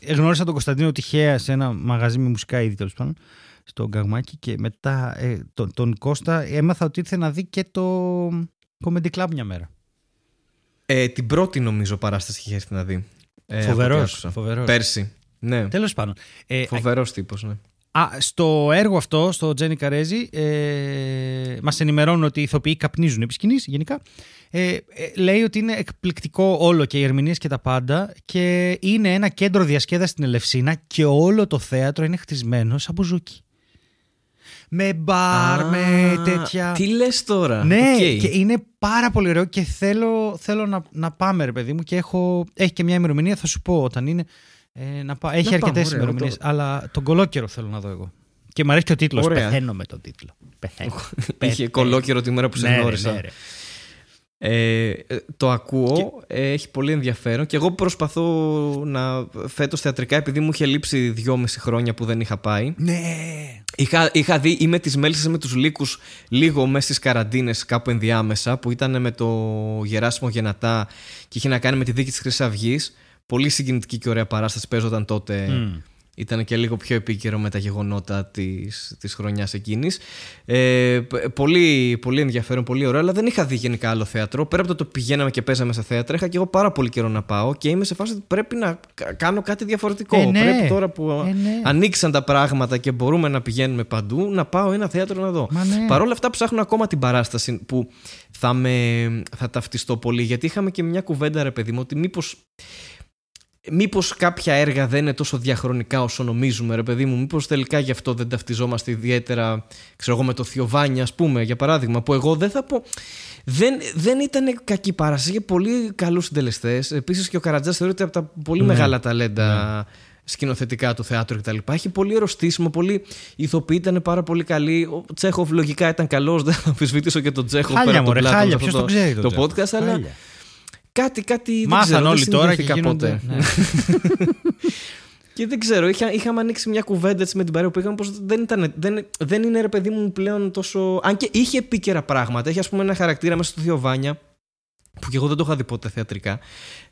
εγνώρισα τον Κωνσταντίνο τυχαία σε ένα μαγαζί με μουσικά ήδη τέλος πάντων. Στον Καγμάκι και μετά ε, τον, τον Κώστα έμαθα ότι ήρθε να δει και το Comedy Club μια μέρα. Ε, την πρώτη νομίζω παράσταση είχε έρθει να δει. Ε, φοβερός, φοβερός. Πέρσι. Ναι. Τέλος πάντων. Ε, φοβερός τύπος, ναι. Α, στο έργο αυτό, στο Τζένι Καρέζη, ε, μας ενημερώνουν ότι οι ηθοποιοί καπνίζουν επί σκηνής γενικά. Ε, ε, λέει ότι είναι εκπληκτικό όλο και οι ερμηνείες και τα πάντα και είναι ένα κέντρο διασκέδασης στην Ελευσίνα και όλο το θέατρο είναι χτισμένο σαν μπουζούκι. Με μπαρ, ah, με τέτοια. Τι λες τώρα? Ναι, okay. Και είναι πάρα πολύ ωραίο και θέλω, θέλω να, να πάμε, ρε παιδί μου. Και έχω, έχει και μια ημερομηνία, θα σου πω όταν είναι. Ε, να πά, έχει αρκετές ημερομηνίες. Το... Αλλά τον Κολόκαιρο θέλω να δω εγώ. Και μου αρέσει και ο τίτλος. Πεθαίνω με τον τίτλο. Πεθαίνω. Είχε Κολόκαιρο τη μέρα που σε γνώρισα. Ναι, ναι, ε, το ακούω. Και... Έχει πολύ ενδιαφέρον. Και εγώ προσπαθώ να φέτος θεατρικά, επειδή μου είχε λείψει δυόμιση χρόνια που δεν είχα πάει. Ναι. Είχα, είχα δει ή με τις μέλισσες με τους λύκους λίγο μέσα στις καραντίνες κάπου ενδιάμεσα, που ήταν με το Γεράσιμο Γεννατά και είχε να κάνει με τη δίκη της Χρυσής Αυγής. Πολύ συγκινητική και ωραία παράσταση παίζονταν τότε. Mm. Ήταν και λίγο πιο επίκαιρο με τα γεγονότα της, της χρονιάς εκείνης. Ε, πολύ, πολύ ενδιαφέρον, πολύ ωραίο, αλλά δεν είχα δει γενικά άλλο θέατρο. Πέρα από το ότι πηγαίναμε και παίζαμε σε θέατρα, είχα και εγώ πάρα πολύ καιρό να πάω και είμαι σε φάση ότι πρέπει να κάνω κάτι διαφορετικό. Ε, ναι. Πρέπει τώρα που ε, ναι. ανοίξαν τα πράγματα και μπορούμε να πηγαίνουμε παντού, να πάω ένα θέατρο να δω. Ναι. Παρ' όλα αυτά, ψάχνω ακόμα την παράσταση που θα, με, θα ταυτιστώ πολύ, γιατί είχαμε και μια κουβέντα, ρε παιδί μου, ότι μήπως. Μήπως κάποια έργα δεν είναι τόσο διαχρονικά όσο νομίζουμε, ρε παιδί μου. Μήπως τελικά γι' αυτό δεν ταυτιζόμαστε ιδιαίτερα, ξέρω εγώ, με το Θείο Βάνια, ας πούμε, για παράδειγμα. Που εγώ δεν θα πω. Δεν, δεν ήταν κακή παράσταση. Είχε πολύ καλούς συντελεστές. Επίσης και ο Καρατζάς θεωρείται από τα πολύ mm. μεγάλα ταλέντα mm. σκηνοθετικά του θεάτρου κτλ. Έχει πολύ ερωτήσιμο, πολύ. Οι ηθοποιοί ήταν πάρα πολύ καλοί. Ο Τσέχοφ λογικά ήταν καλός. Δεν θα αμφισβητήσω και τον Τσέχοφ πέρα από το, το, το podcast, αλλά. Κάτι, κάτι μάθαν δεν ξέρω, όλοι δεν τώρα και γίνονται, ναι. Και δεν ξέρω, είχα, είχαμε ανοίξει μια κουβέντα έτσι, με την παρέα που είχαμε πως δεν, ήταν, δεν, δεν είναι, ρε παιδί μου, πλέον τόσο... Αν και είχε επίκαιρα πράγματα, είχε, ας πούμε, ένα χαρακτήρα μέσα στο Θείο Βάνια που και εγώ δεν το είχα δει ποτέ θεατρικά,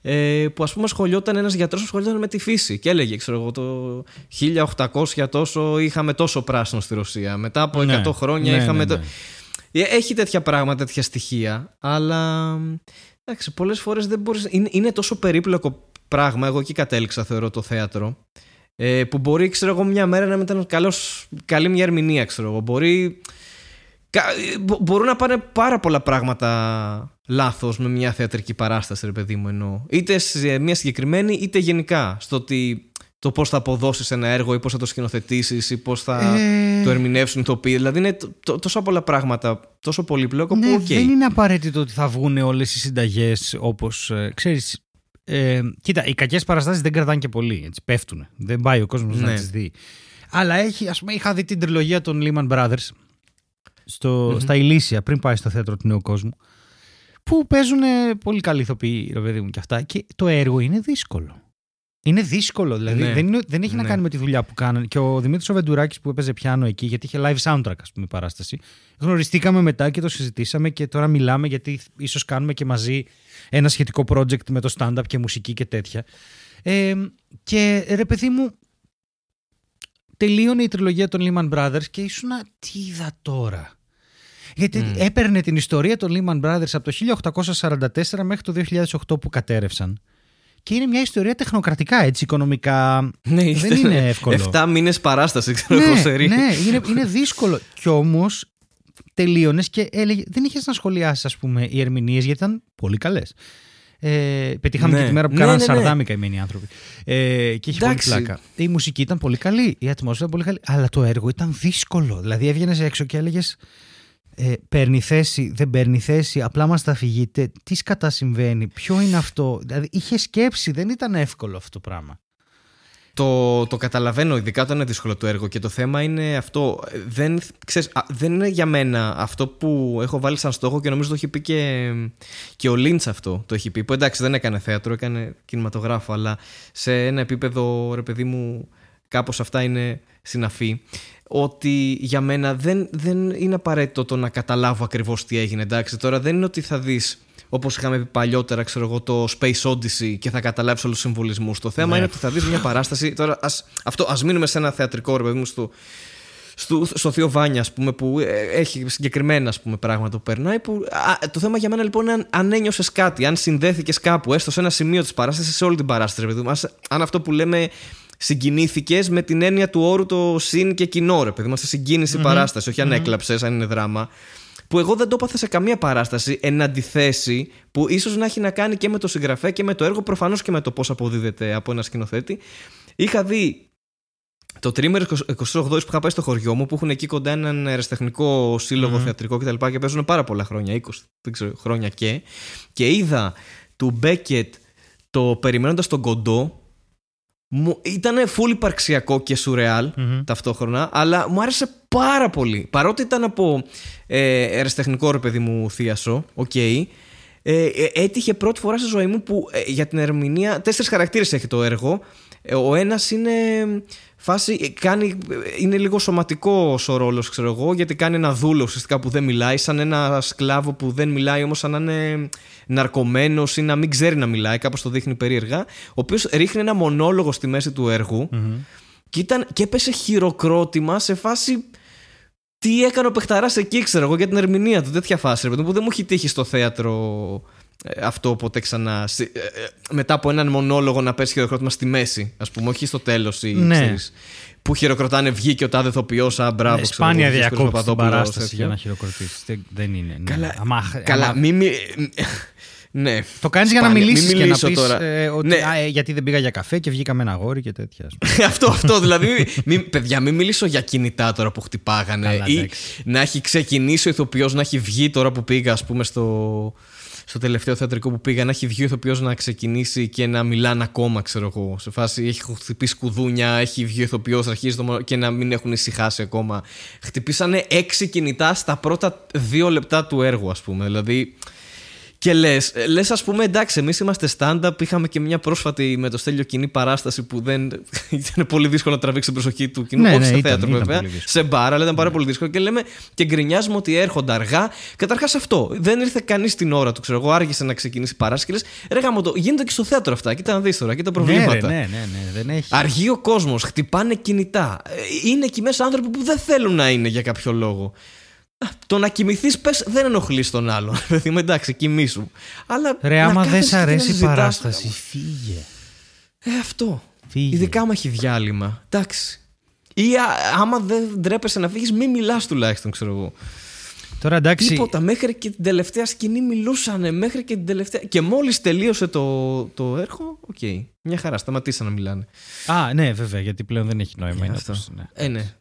ε, που, ας πούμε, σχολιόταν ένας γιατρός που σχολιόταν με τη φύση και έλεγε, ξέρω εγώ, το χίλια οκτακόσια τόσο είχαμε τόσο πράσινο στη Ρωσία, μετά από εκατό ναι, χρόνια ναι, είχαμε... Ναι, ναι. Το... Έχει τέτοια πράγματα, τέτοια στοιχεία, αλλά... Εντάξει, πολλές φορές δεν μπορείς... Είναι, είναι τόσο περίπλοκο πράγμα, εγώ εκεί κατέληξα θεωρώ το θέατρο, ε, που μπορεί, ξέρω εγώ, μια μέρα να μην ήταν καλός, καλή μια ερμηνεία, ξέρω εγώ. Μπορεί Μπορούν να πάνε πάρα πολλά πράγματα λάθος με μια θεατρική παράσταση, ρε παιδί μου, εννοώ. Είτε σε μια συγκεκριμένη, είτε γενικά. Στο ότι το πώς θα αποδώσεις ένα έργο ή πώς θα το σκηνοθετήσεις ή πώς θα ε... το ερμηνεύσουν το ποιοι. Δηλαδή είναι τόσα πολλά πράγματα, τόσο πολύπλοκο, ναι, που okay. Δεν είναι απαραίτητο ότι θα βγουν όλες οι συνταγές όπως, ε, ξέρεις... Ε, κοίτα, οι κακές παραστάσεις δεν κρατάνε και πολύ, έτσι, πέφτουν. Δεν πάει ο κόσμος, ναι, να τις δει. Αλλά έχει, ας πούμε, είχα δει την τριλογία των Lehman Brothers στο, mm-hmm. στα Ηλίσια, πριν πάει στο θέατρο του Νέου Κόσμου, που παίζουν πολύ καλοί ηθοποιοί, ρε παιδί μου, και αυτά. Και το έργο είναι δύσκολο. Είναι δύσκολο, δηλαδή. Ναι. Δεν, είναι, δεν έχει ναι. να κάνει με τη δουλειά που κάνανε. Και ο Δημήτρης ο Βεντουράκης που έπαιζε πιάνο εκεί, γιατί είχε live soundtrack, ας πούμε, παράσταση. Γνωριστήκαμε μετά και το συζητήσαμε και τώρα μιλάμε, γιατί ίσως κάνουμε και μαζί ένα σχετικό project με το stand-up και μουσική και τέτοια. Ε, και ρε παιδί μου, τελείωνε η τριλογία των Lehman Brothers και ήσουν τι είδα τώρα. Γιατί mm. έπαιρνε την ιστορία των Lehman Brothers από το χίλια οκτακόσια σαράντα τέσσερα μέχρι το δύο χιλιάδες οκτώ που κατέρευσαν. Και είναι μια ιστορία τεχνοκρατικά, έτσι, οικονομικά. Ναι, δεν είναι εύκολο. εφτά μήνες παράσταση, ξέρω εγώ, σε ρί. Ναι, είναι, είναι δύσκολο. Κι όμως τελείωνες και έλεγε, δεν είχες να σχολιάσεις, ας πούμε, οι ερμηνείες, γιατί ήταν πολύ καλές. Ε, πετύχαμε ναι. και τη μέρα που ναι, κάνανε ναι, ναι. σαρδάμικα οι μένοι άνθρωποι. Ε, και είχε Εντάξει. πολύ πλάκα. Η μουσική ήταν πολύ καλή, η ατμόσφαιρα ήταν πολύ καλή. Αλλά το έργο ήταν δύσκολο. Δηλαδή έβγαινες έξω και έλεγες. Ε, παίρνει θέση, δεν παίρνει θέση, απλά μας τα φυγείτε, τι σκατά συμβαίνει, ποιο είναι αυτό, δηλαδή είχε σκέψη, δεν ήταν εύκολο αυτό το πράγμα. Το, το καταλαβαίνω, ειδικά όταν είναι δύσκολο το έργο, και το θέμα είναι αυτό, δεν, ξέρεις, α, δεν είναι για μένα αυτό που έχω βάλει σαν στόχο, και νομίζω το έχει πει και, και ο Λίντς αυτό το έχει πει, που εντάξει δεν έκανε θέατρο, έκανε κινηματογράφο, αλλά σε ένα επίπεδο, ρε παιδί μου, κάπως αυτά είναι συναφή. Ότι για μένα δεν, δεν είναι απαραίτητο το να καταλάβω ακριβώς τι έγινε. Εντάξει, τώρα δεν είναι ότι θα δεις, όπως είχαμε πει παλιότερα, ξέρω εγώ, το Space Odyssey και θα καταλάβεις όλους τους συμβολισμούς. Το θέμα ναι. είναι ότι θα δεις μια παράσταση. Τώρα, ας, αυτό, ας μείνουμε σε ένα θεατρικό, ρε παιδί μου, στο, στο, στο Θείο Βάνια, ας πούμε, που έχει συγκεκριμένα, ας πούμε, πράγματα που περνάει. Που, α, το θέμα για μένα λοιπόν είναι αν, αν ένιωσες κάτι, αν συνδέθηκες κάπου, έστω σε ένα σημείο της παράστασης, σε όλη την παράσταση, ρε παιδί μου. Ας, αν αυτό που λέμε. Συγκινήθηκες με την έννοια του όρου το συν και κοινό, ρε παιδί. Είμαστε συγκίνηση mm-hmm. παράσταση, όχι αν mm-hmm. έκλαψες, αν είναι δράμα. Που εγώ δεν το έπαθα σε καμία παράσταση, εν αντιθέσει, που ίσως να έχει να κάνει και με το συγγραφέα και με το έργο, προφανώς και με το πώς αποδίδεται από ένα σκηνοθέτη. Είχα δει το τρίμερο εικοστή όγδοη που είχα πάει στο χωριό μου, που έχουν εκεί κοντά έναν αεραστεχνικό σύλλογο mm-hmm. θεατρικό κτλ. Και, και παίζουν πάρα πολλά χρόνια, είκοσι δεν ξέρω, χρόνια και. Και είδα του Μπέκετ το Περιμένοντας τον Κοντό. Ήταν full υπαρξιακό και σουρεάλ mm-hmm. ταυτόχρονα, αλλά μου άρεσε πάρα πολύ. Παρότι ήταν από ε, αεραστεχνικό, ρε παιδί μου, θίασο, okay, ε, ε, έτυχε πρώτη φορά στη ζωή μου που ε, για την ερμηνεία. Τέσσερις χαρακτήρες έχει το έργο. Ε, ο ένας είναι φάση. Κάνει, είναι λίγο σωματικός ο ρόλος, ξέρω εγώ, γιατί κάνει ένα δούλο ουσιαστικά που δεν μιλάει, σαν ένα σκλάβο που δεν μιλάει, όμως σαν να είναι ναρκωμένος ή να μην ξέρει να μιλάει, κάπως το δείχνει περίεργα. Ο οποίος ρίχνει ένα μονόλογο στη μέση του έργου mm-hmm. και, ήταν, και έπεσε χειροκρότημα σε φάση. Τι έκανε ο παιχταράς εκεί, ξέρω εγώ, για την ερμηνεία του. Τέτοια φάση, που δεν μου έχει τύχει στο θέατρο. Αυτό ποτέ ξανά. Μετά από έναν μονόλογο να πέσει χειροκρότημα στη μέση, ας πούμε, όχι στο τέλος. Ναι. Που χειροκροτάνε, βγήκε ο τάδε ηθοποιός. Α, μπράβο, ναι, σπάνια διακόπτει την παράσταση για να χειροκροτήσει. Δεν είναι. Ναι. Καλά. Αμάχ, καλά αμάχ. Μη, μη, ναι. Το κάνεις για να μιλήσεις και να πεις ε, ότι, ναι. α, ε, γιατί δεν πήγα για καφέ και βγήκα με ένα αγόρι και τέτοια. αυτό, αυτό δηλαδή. Μη, παιδιά, μην μιλήσω για κινητά τώρα που χτυπάγανε. Καλά, ή να έχει ξεκινήσει ο ηθοποιός, να έχει βγει τώρα που πήγα, ας πούμε, στο. Στο τελευταίο θεατρικό που πήγα, να έχει βγει ο ηθοποιός να ξεκινήσει και να μιλάνε ακόμα, ξέρω εγώ. Σε φάση έχει χτυπήσει κουδούνια, έχει βγει ο ηθοποιός, αρχίζει το και να μην έχουν ησυχάσει ακόμα. Χτυπήσανε έξι κινητά στα πρώτα δύο λεπτά του έργου, ας πούμε. Δηλαδή. Και λες, λες ας πούμε, εντάξει, εμείς είμαστε stand-up. Είχαμε και μια πρόσφατη με το Στέλιο κοινή παράσταση που δεν. Ήταν πολύ δύσκολο να τραβήξει την προσοχή του κοινού. Ναι, όχι ναι, σε ήταν, θέατρο ήταν, βέβαια. Ήταν σε μπάρα, αλλά ήταν πάρα ναι. πολύ δύσκολο. Και λέμε και γκρινιάζουμε ότι έρχονται αργά. Καταρχάς αυτό. Δεν ήρθε κανείς την ώρα του, ξέρω εγώ. Άργησε να ξεκινήσει η παράσταση. Ρε γαμώτο, γίνεται και στο θέατρο αυτά. Κοίτα να δεις τώρα, κοίτα προβλήματα. Ναι, ναι, ναι, ναι, δεν έχει. Αργεί ο κόσμος, χτυπάνε κινητά. Είναι εκεί μέσα άνθρωποι που δεν θέλουν να είναι για κάποιο λόγο. Το να κοιμηθείς, πες, δεν ενοχλείς τον άλλον. Εντάξει, κοιμήσου. Αλλά ρε, άμα δεν σ' αρέσει η παράσταση, φύγε. Ε, αυτό. Φύγε. Ειδικά άμα έχει διάλειμμα. Εντάξει. Ή άμα δεν ντρέπεσαι να φύγεις, μην μιλάς τουλάχιστον, ξέρω εγώ. Τώρα, εντάξει... Τίποτα, μέχρι και την τελευταία σκηνή μιλούσανε, μέχρι και την τελευταία... Και μόλις τελείωσε το, το έργο, οκ, okay, μια χαρά, σταματήσαν να μιλάνε. Α, ναι, βέβαια, γιατί πλέον δεν έχει νόημα. Είναι αυτό. Όπως, ναι. Ε, ναι,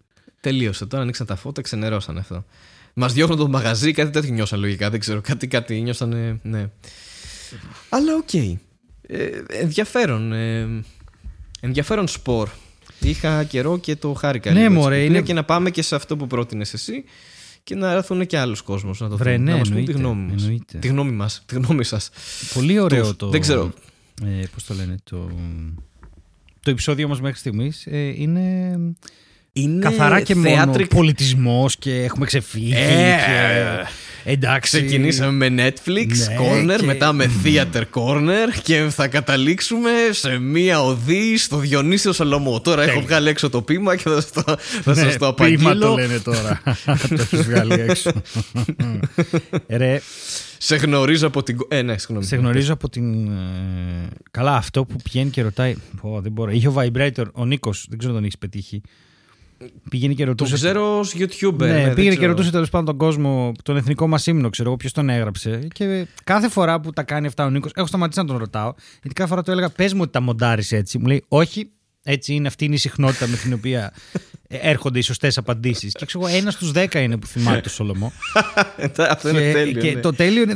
τελείωσε. Τώρα ανοίξαν τα φώτα, ξενερώσαν αυτό. Μας διώχνουν το μαγαζί, κάτι τέτοιο νιώσαν λογικά, δεν ξέρω, κάτι, κάτι νιώσανε, ναι. Αλλά οκ, okay. ε, ενδιαφέρον, ε, ενδιαφέρον σπορ. Είχα καιρό και το χάρηκα. Ναι, μωρέ, είναι... Και να πάμε και σε αυτό που πρότεινες εσύ. Και να έρθουν και άλλος κόσμος να το βρουν. Ναι, να μας πούν τη γνώμη μας. Τη γνώμη μας, τη γνώμη σας. Πολύ ωραίο το, το... Δεν ξέρω. Ε, πώς το λένε. Το, το επεισόδιο μας μέχρι στιγμής ε, είναι... είναι καθαρά και θεάτρικ... μόνο πολιτισμός και έχουμε ξεφύγει. Ε, και... Εντάξει. Ξεκινήσαμε με Netflix, ναι, Corner, και... μετά με Theater Corner και θα καταλήξουμε σε μία οδή στο Διονύσιο Σολομό. Τώρα έχω βγάλει έξω το πείμα και θα, στο... θα ναι, σας το απαγγείλω. Πείμα το λένε τώρα. Το έχεις βγάλει έξω. Ρε... Σε γνωρίζω από την... Ε, ναι, συγγνώμη. Σε γνωρίζω από την... Καλά, αυτό που πηγαίνει και ρωτάει... Πω, δεν μπορώ. Είχε ο Vibrator, ο Νίκος, δεν ξέρω αν τον έχεις πετύχει. Πήγαινε και ρωτούσε. Το ξέρω ως YouTuber. Ναι, ναι, πήγαινε και ρωτούσε τέλος πάντων τον κόσμο, τον εθνικό μας ύμνο, ξέρω εγώ, ποιος τον έγραψε. Και κάθε φορά που τα κάνει αυτά ο Νίκος, έχω σταματήσει να τον ρωτάω, γιατί κάθε φορά του έλεγα: πες μου ότι τα μοντάρεις έτσι. Μου λέει: όχι, έτσι είναι. Αυτή είναι η συχνότητα με την οποία έρχονται οι σωστές απαντήσεις. Και ξέρω εγώ, ένα στους δέκα είναι που θυμάται το Σολομό. Αυτό είναι τέλειο. Και το τέλειο είναι.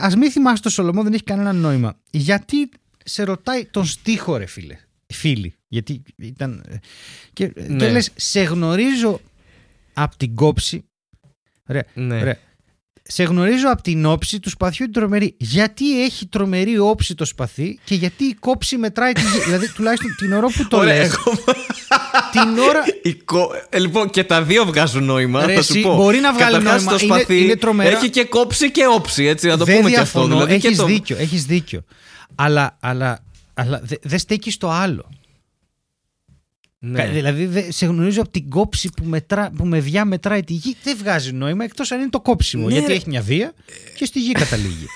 Ας μην θυμάσαι το Σολομό, δεν έχει κανένα νόημα. Γιατί σε ρωτάει τον στίχο, ρε φίλε. Φίλοι, γιατί ήταν. Και, ναι. Και λες, σε γνωρίζω από την κόψη. Ρε, ναι. Ρε. Σε γνωρίζω από την όψη του σπαθιού την τρομερή. Γιατί έχει τρομερή όψη το σπαθί και γιατί η κόψη μετράει. Τη... δηλαδή, τουλάχιστον την ώρα που το λες. Την ώρα. Κο... Ε, λοιπόν, και τα δύο βγάζουν νόημα. Ρε, θα σου πω. Μπορεί να βγάλει νόημα το σπαθί. Είναι, είναι έχει και κόψη και όψη. Έτσι, να το δεν πούμε διαφωνώ, και αυτό. Δηλαδή, έχεις, και το... δίκιο, έχεις δίκιο. Αλλά. αλλά... Αλλά δεν δε στέκει στο άλλο. Ναι. Δηλαδή, δε, σε γνωρίζω από την κόψη που, μετρά, που με βιά μετράει τη γη. Δεν βγάζει νόημα εκτός αν είναι το κόψιμο. Ναι, γιατί ρε. Έχει μια βία και στη γη καταλήγει.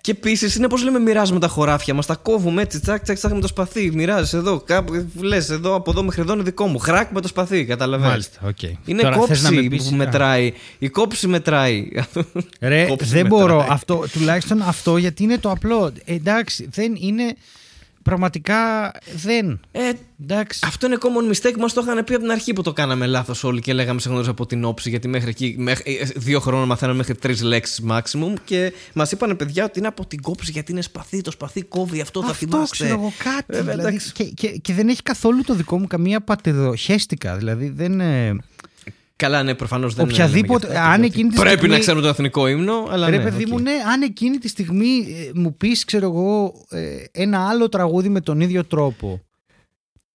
Και επίσης είναι όπως λέμε: μοιράζουμε τα χωράφια μας, τα κόβουμε έτσι. Τσακ, τσακ, τσακ με το σπαθί. Μοιράζεις εδώ, κάπου, λες εδώ, από εδώ μέχρι εδώ είναι δικό μου. Χράκ με το σπαθί. Καταλαβαίνεις. Okay. Είναι τώρα, κόψη με πεις... που μετράει. Η κόψη μετράει. Ρε, κόψη δεν μετράει. Μπορώ. Αυτό, τουλάχιστον αυτό γιατί είναι το απλό. Εντάξει, δεν είναι. Πραγματικά δεν. Ε, εντάξει. Αυτό είναι common mistake που μας το είχαν πει από την αρχή που το κάναμε λάθος όλοι και λέγαμε σε γνώριζα από την όψη. Γιατί μέχρι εκεί, μέχρι, δύο χρόνια μαθαίναμε μέχρι τρεις λέξεις maximum και μας είπανε παιδιά ότι είναι από την κόψη γιατί είναι σπαθί. Το σπαθί κόβει, αυτό θα θυμάστε. Αυτό ξέρω εγώ κάτι. Ε, δηλαδή, και, και, και δεν έχει καθόλου το δικό μου καμία πατεδοχέστηκα. Δηλαδή δεν. Ε... Καλά, ναι, προφανώς δεν οποιαδήποτε, είναι. Αν εκείνη τη πρέπει στιγμή... να ξέρουν το εθνικό ύμνο, αλλά. Ρε, ναι, παιδί okay. μου, ναι, αν εκείνη τη στιγμή μου πεις, ξέρω εγώ, ένα άλλο τραγούδι με τον ίδιο τρόπο.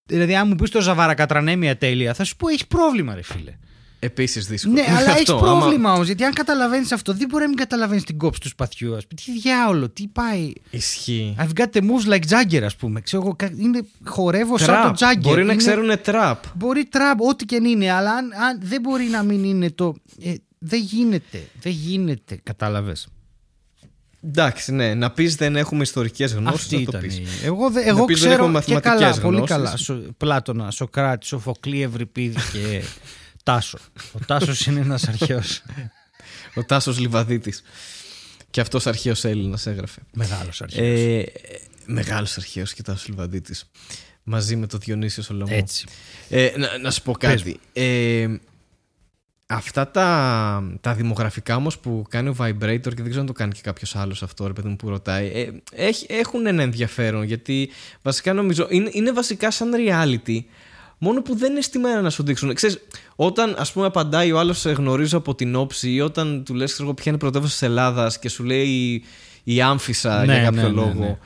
Δηλαδή, αν μου πεις το Ζαβαρακατρανέμια τέλεια, θα σου πω έχεις πρόβλημα, ρε φίλε. Επίσης δύσκολο. Ναι, αλλά έχεις πρόβλημα όμως, γιατί αν καταλαβαίνεις αυτό, δεν μπορεί να μην καταλαβαίνεις την κόψη του σπαθιού. Ας πούμε, τι διάολο, τι πάει. Ισχύει. I've got the moves like Jagger, ας πούμε. Ξέρω, είναι, χορεύω trap. Σαν το Jagger. Μπορεί είναι, να ξέρουν trap. Μπορεί trap, ό,τι και είναι, αλλά αν, αν, δεν μπορεί να μην είναι το. Ε, δεν γίνεται, δεν γίνεται, κατάλαβες. Εντάξει, ναι, να πεις δεν έχουμε ιστορικές γνώσεις. Αυτή να το πεις. Εγώ, δε, εγώ πεις, ξέρω δεν και καλά, γνώσεις. Πολύ καλά. Σο, Πλάτωνα, Σωκράτη, Σοφοκλή, Ευρυπίδη και. Τάσο. Ο Τάσος είναι ένας αρχαίος. Ο Τάσος Λιβαδίτης. Και αυτός αρχαίος Έλληνας έγραφε. Μεγάλος αρχαίος. Ε, μεγάλος αρχαίος και Τάσος Λιβαδίτης. Μαζί με το Διονύσιο Σολομό. Έτσι. Ε, να, να σου πω κάτι. Ε, αυτά τα, τα δημογραφικά όμως που κάνει ο Vibrator και δεν ξέρω αν το κάνει και κάποιος άλλος αυτό, ρε παιδί μου που ρωτάει, ε, έχουν ένα ενδιαφέρον γιατί βασικά νομίζω είναι, είναι βασικά σαν reality. Μόνο που δεν είναι στημένα να σου δείξουν. Ξέρεις, όταν ας πούμε απαντάει ο άλλος σε γνωρίζω από την όψη ή όταν του λες ποια είναι η πρωτεύουσα της Ελλάδας και σου λέει η, η Άμφισσα ναι, για κάποιο ναι, λόγο. Ναι, ναι.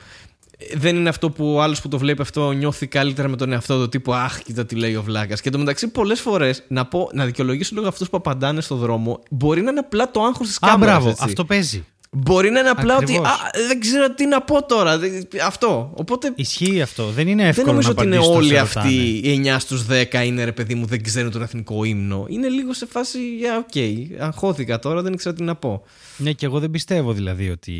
Δεν είναι αυτό που ο άλλος που το βλέπει αυτό νιώθει καλύτερα με τον εαυτό του τύπου αχ, κοίτα τι λέει ο βλάκας. Και εντωμεταξύ πολλές φορές να, πω, να δικαιολογήσω λίγο αυτούς που απαντάνε στον δρόμο μπορεί να είναι απλά το άγχος της κάμερας. Α, μπράβο, αυτό παίζει. Μπορεί να είναι απλά ακριβώς. Ότι α, δεν ξέρω τι να πω τώρα. Αυτό. Οπότε, ισχύει αυτό. Δεν είναι εύκολο να απαντήσεις. Δεν νομίζω ότι είναι όλοι αυτοί οι εννιά στους δέκα είναι ρε παιδί μου, δεν ξέρουν τον εθνικό ύμνο. Είναι λίγο σε φάση, οκ, okay, αγχώθηκα τώρα, δεν ήξερα τι να πω. Ναι, και εγώ δεν πιστεύω δηλαδή ότι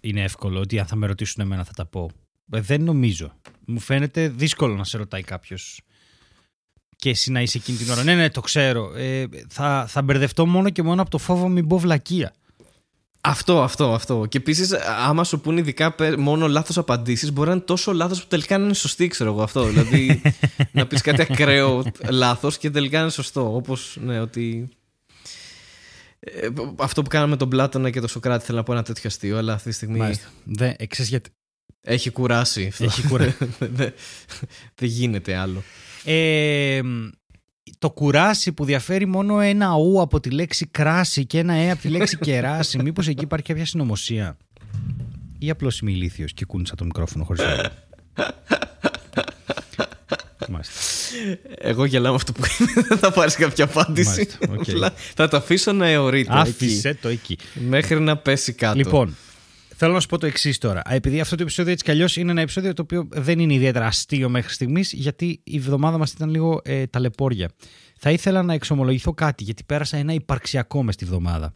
είναι εύκολο, ότι αν θα με ρωτήσουν εμένα θα τα πω. Δεν νομίζω. Μου φαίνεται δύσκολο να σε ρωτάει κάποιος. και εσύ να είσαι εκείνη την ώρα. Ναι, ναι, το ξέρω. Ε, θα, θα μπερδευτώ μόνο και μόνο από το φόβο μην πω βλακεία. Αυτό, αυτό, αυτό. Και επίσης, άμα σου πουν ειδικά μόνο λάθος απαντήσεις, μπορεί να είναι τόσο λάθος που τελικά να είναι σωστή, ξέρω εγώ αυτό. Δηλαδή, να πεις κάτι ακραίο λάθος και τελικά να είναι σωστό. Όπως, ναι, ότι. Ε, αυτό που κάναμε με τον Πλάτωνα και τον Σωκράτη, θέλω να πω ένα τέτοιο αστείο, αλλά αυτή τη στιγμή. Μάλιστα. Δεν εξής γιατί. Έχει κουράσει αυτό. Έχει κουράσει. Δεν δε γίνεται άλλο. Ε, το κουράσι που διαφέρει μόνο ένα ου από τη λέξη κράσι και ένα ε από τη λέξη κεράσι. Μήπως εκεί υπάρχει κάποια συνωμοσία? Ή απλώς είμαι ηλίθιος και κούνησα το μικρόφωνο χωρίς άλλο. Εγώ γελάω αυτό που δεν θα πάρεις κάποια απάντηση. Okay. Θα το αφήσω να αιωρείται. Άφησε εκεί. το εκεί. Μέχρι να πέσει κάτω. Λοιπόν, θέλω να σου πω το εξής τώρα. Επειδή αυτό το επεισόδιο έτσι κι αλλιώς είναι ένα επεισόδιο το οποίο δεν είναι ιδιαίτερα αστείο μέχρι στιγμής, γιατί η εβδομάδα μας ήταν λίγο ε, ταλαιπώρια. Θα ήθελα να εξομολογηθώ κάτι, γιατί πέρασα ένα υπαρξιακό μες τη βδομάδα.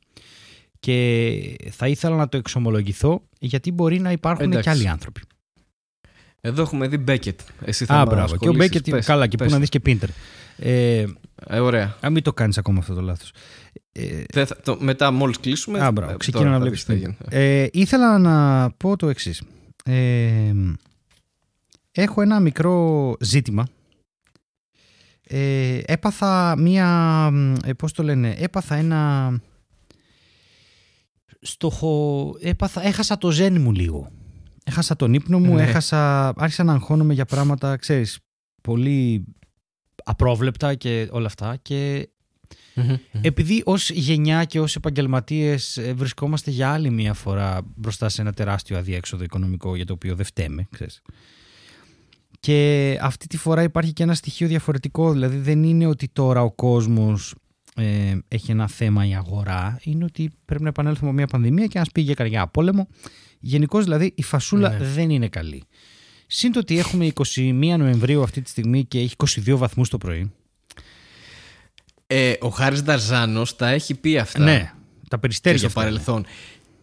Και θα ήθελα να το εξομολογηθώ, γιατί μπορεί να υπάρχουν Εντάξει. και άλλοι άνθρωποι. Εδώ έχουμε δει Μπέκετ. Εσύ θα Α, μπράβο. Και ο Μπέκετ, καλά, και πες. Πού να δεις και Πίντερ. Ε, ε, ωραία. Α, μην το κάνεις ακόμα αυτό το λάθος. Ε, θα, το, μετά, μόλις κλείσουμε. Α, μπράβο. Ξεκίνα να βλέπεις. Ε, ήθελα να πω το εξής. Ε, έχω ένα μικρό ζήτημα. Ε, έπαθα μία. Ε, πώς το λένε, έπαθα ένα. Στοχο. Έπαθα, έχασα το ζένι μου λίγο. Έχασα τον ύπνο μου, ναι. έχασα, άρχισα να αγχώνομαι για πράγματα, ξέρεις, πολύ απρόβλεπτα και όλα αυτά. Και mm-hmm. επειδή ως γενιά και ως επαγγελματίες βρισκόμαστε για άλλη μία φορά μπροστά σε ένα τεράστιο αδιέξοδο οικονομικό για το οποίο δεν φταίμε, ξέρεις. Και αυτή τη φορά υπάρχει και ένα στοιχείο διαφορετικό, δηλαδή δεν είναι ότι τώρα ο κόσμος ε, έχει ένα θέμα η αγορά, είναι ότι πρέπει να επανέλθουμε μια πανδημία και ένας πήγε καρδιά πόλεμο. Γενικώς δηλαδή η φασούλα ναι. δεν είναι καλή. Συν το ότι έχουμε εικοστή πρώτη Νοεμβρίου αυτή τη στιγμή και έχει είκοσι δύο βαθμούς το πρωί. Ε, ο Χάρης Νταρζάνος τα έχει πει αυτά. Ναι, τα περιστέρια στο αυτά, παρελθόν. Ναι.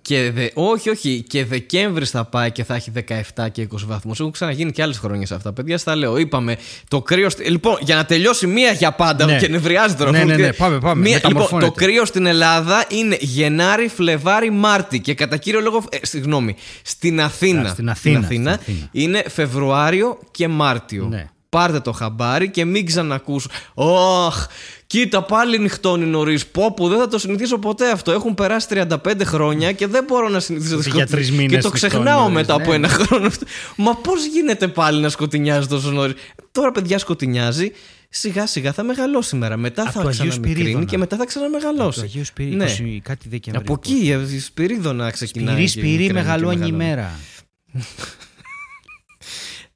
Και δε, όχι, όχι, και Δεκέμβρη θα πάει και θα έχει δεκαεπτά και είκοσι βαθμούς. Έχουν ξαναγίνει και άλλες χρόνιες αυτά. Παιδιά, στα λέω, είπαμε το κρύο. Λοιπόν, για να τελειώσει μία για πάντα, ναι. και νευριάζει τώρα. Ναι, ναι, ναι, πάμε, πάμε. Μία, λοιπόν, το κρύο στην Ελλάδα είναι Γενάρη, Φλεβάρη, Μάρτη. Και κατά κύριο λόγο. Ε, συγγνώμη, στην Αθήνα, Ά, στην, Αθήνα, στην, Αθήνα στην Αθήνα είναι Φεβρουάριο και Μάρτιο. Ναι. Πάρτε το χαμπάρι και μην ξανακούσω. Ωχ, κοίτα πάλι νυχτώνει νωρίς. Πόπου, δεν θα το συνηθίσω ποτέ αυτό. Έχουν περάσει τριάντα πέντε χρόνια και δεν μπορώ να συνηθίσω. Για τρεις μήνες και το ξεχνάω νωρίς, μετά ναι. από ένα χρόνο. Μα πώς γίνεται πάλι να σκοτεινιάζει τόσο νωρίς? Τώρα παιδιά σκοτεινιάζει. Σιγά σιγά θα μεγαλώσει σήμερα. Μετά θα ξαναμικρύνει και μετά θα ξαναμεγαλώσει. Από Αγίου Σπυρίδωνα. Ναι. Από εκεί, η Σπυρίδωνα ξεκινάει. Σπυρί-σπυρί μεγαλώνει η μέρα.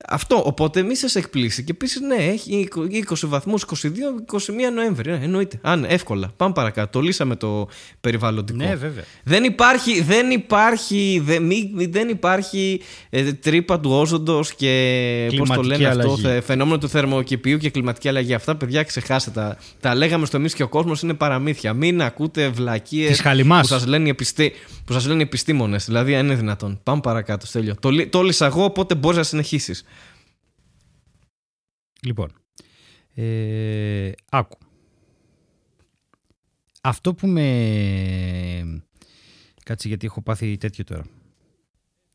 Αυτό, οπότε μη σας εκπλήσει. Και επίσης, ναι, έχει είκοσι βαθμούς, είκοσι δύο, είκοσι μία Νοέμβρη. Ναι, εννοείται. Αν, εύκολα. Πάμε παρακάτω. Το λύσαμε το περιβαλλοντικό. Ναι, βέβαια. Δεν υπάρχει, δεν υπάρχει, δεν, μη, δεν υπάρχει ε, τρύπα του όζοντος και πώς το λένε αλλαγή. Αυτό, φαινόμενο του θερμοκηπίου και κλιματική αλλαγή. Αυτά, παιδιά, ξεχάστε τα. Τα λέγαμε στο εμείς και ο κόσμος είναι παραμύθια. Μην ακούτε βλακίες που σας λένε, επιστή, λένε επιστήμονες. Δηλαδή, αν είναι δυνατόν. Πάμε παρακάτω, Στέλιο. Το, το λύσα εγώ, οπότε μπορείς να συνεχίσεις. Λοιπόν, ε, άκου. Αυτό που με... Κάτσε γιατί έχω πάθει τέτοιο τώρα.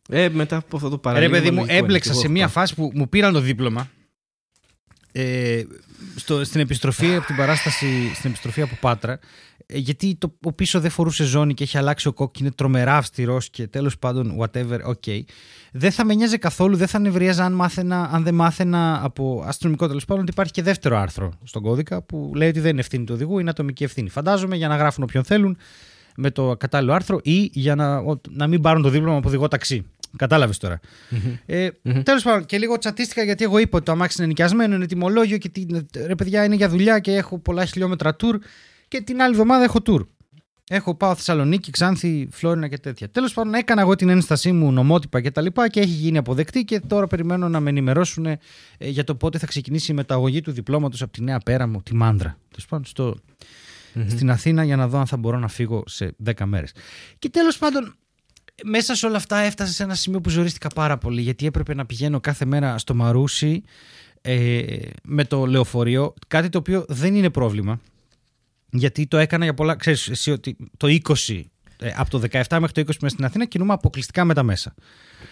Ε, μετά από αυτό το παραλίγμα... Ρε παιδί μου, έμπλεξα σε μια φάση που μου πήραν το δίπλωμα ε, στο, στην επιστροφή από την παράσταση, στην επιστροφή από Πάτρα, γιατί το, ο πίσω δεν φορούσε ζώνη και έχει αλλάξει ο κόκκινο, είναι τρομερά αυστηρός και τέλος πάντων whatever, ok. Δεν θα με νοιάζει καθόλου, δεν θα νευρίαζα αν, μάθαινα, αν δεν μάθαινα από αστυνομικό τέλος πάντων ότι υπάρχει και δεύτερο άρθρο στον κώδικα που λέει ότι δεν είναι ευθύνη του οδηγού, είναι ατομική ευθύνη. Φαντάζομαι για να γράφουν όποιον θέλουν με το κατάλληλο άρθρο ή για να, να μην πάρουν το δίπλωμα από οδηγό ταξί. Κατάλαβες τώρα. Mm-hmm. Ε, mm-hmm. Τέλος πάντων, και λίγο τσατίστηκα γιατί εγώ είπα ότι το αμάξι είναι νοικιασμένο, είναι τιμολόγιο και τι, ρε παιδιά είναι για δουλειά και έχω πολλά χιλιόμετρα tour. Και την άλλη εβδομάδα έχω tour. Έχω πάω Θεσσαλονίκη, Ξάνθη, Φλόρινα και τέτοια. Τέλος πάντων, έκανα εγώ την ένστασή μου νομότυπα και τα λοιπά και έχει γίνει αποδεκτή. Και τώρα περιμένω να με ενημερώσουν ε, για το πότε θα ξεκινήσει η μεταγωγή του διπλώματος από τη Νέα Πέρα μου, τη Μάντρα. Τέλος πάντων, στο, mm-hmm. στην Αθήνα για να δω αν θα μπορώ να φύγω σε δέκα μέρες. Και τέλος πάντων, μέσα σε όλα αυτά έφτασα σε ένα σημείο που ζορίστηκα πάρα πολύ. Γιατί έπρεπε να πηγαίνω κάθε μέρα στο Μαρούσι. ε, με το λεωφορείο, κάτι το οποίο δεν είναι πρόβλημα, γιατί το έκανα για πολλά, ξέρεις εσύ ότι το είκοσι, ε, από το δεκαεπτά μέχρι το είκοσι μέσα στην Αθήνα κινούμαι αποκλειστικά με τα μέσα.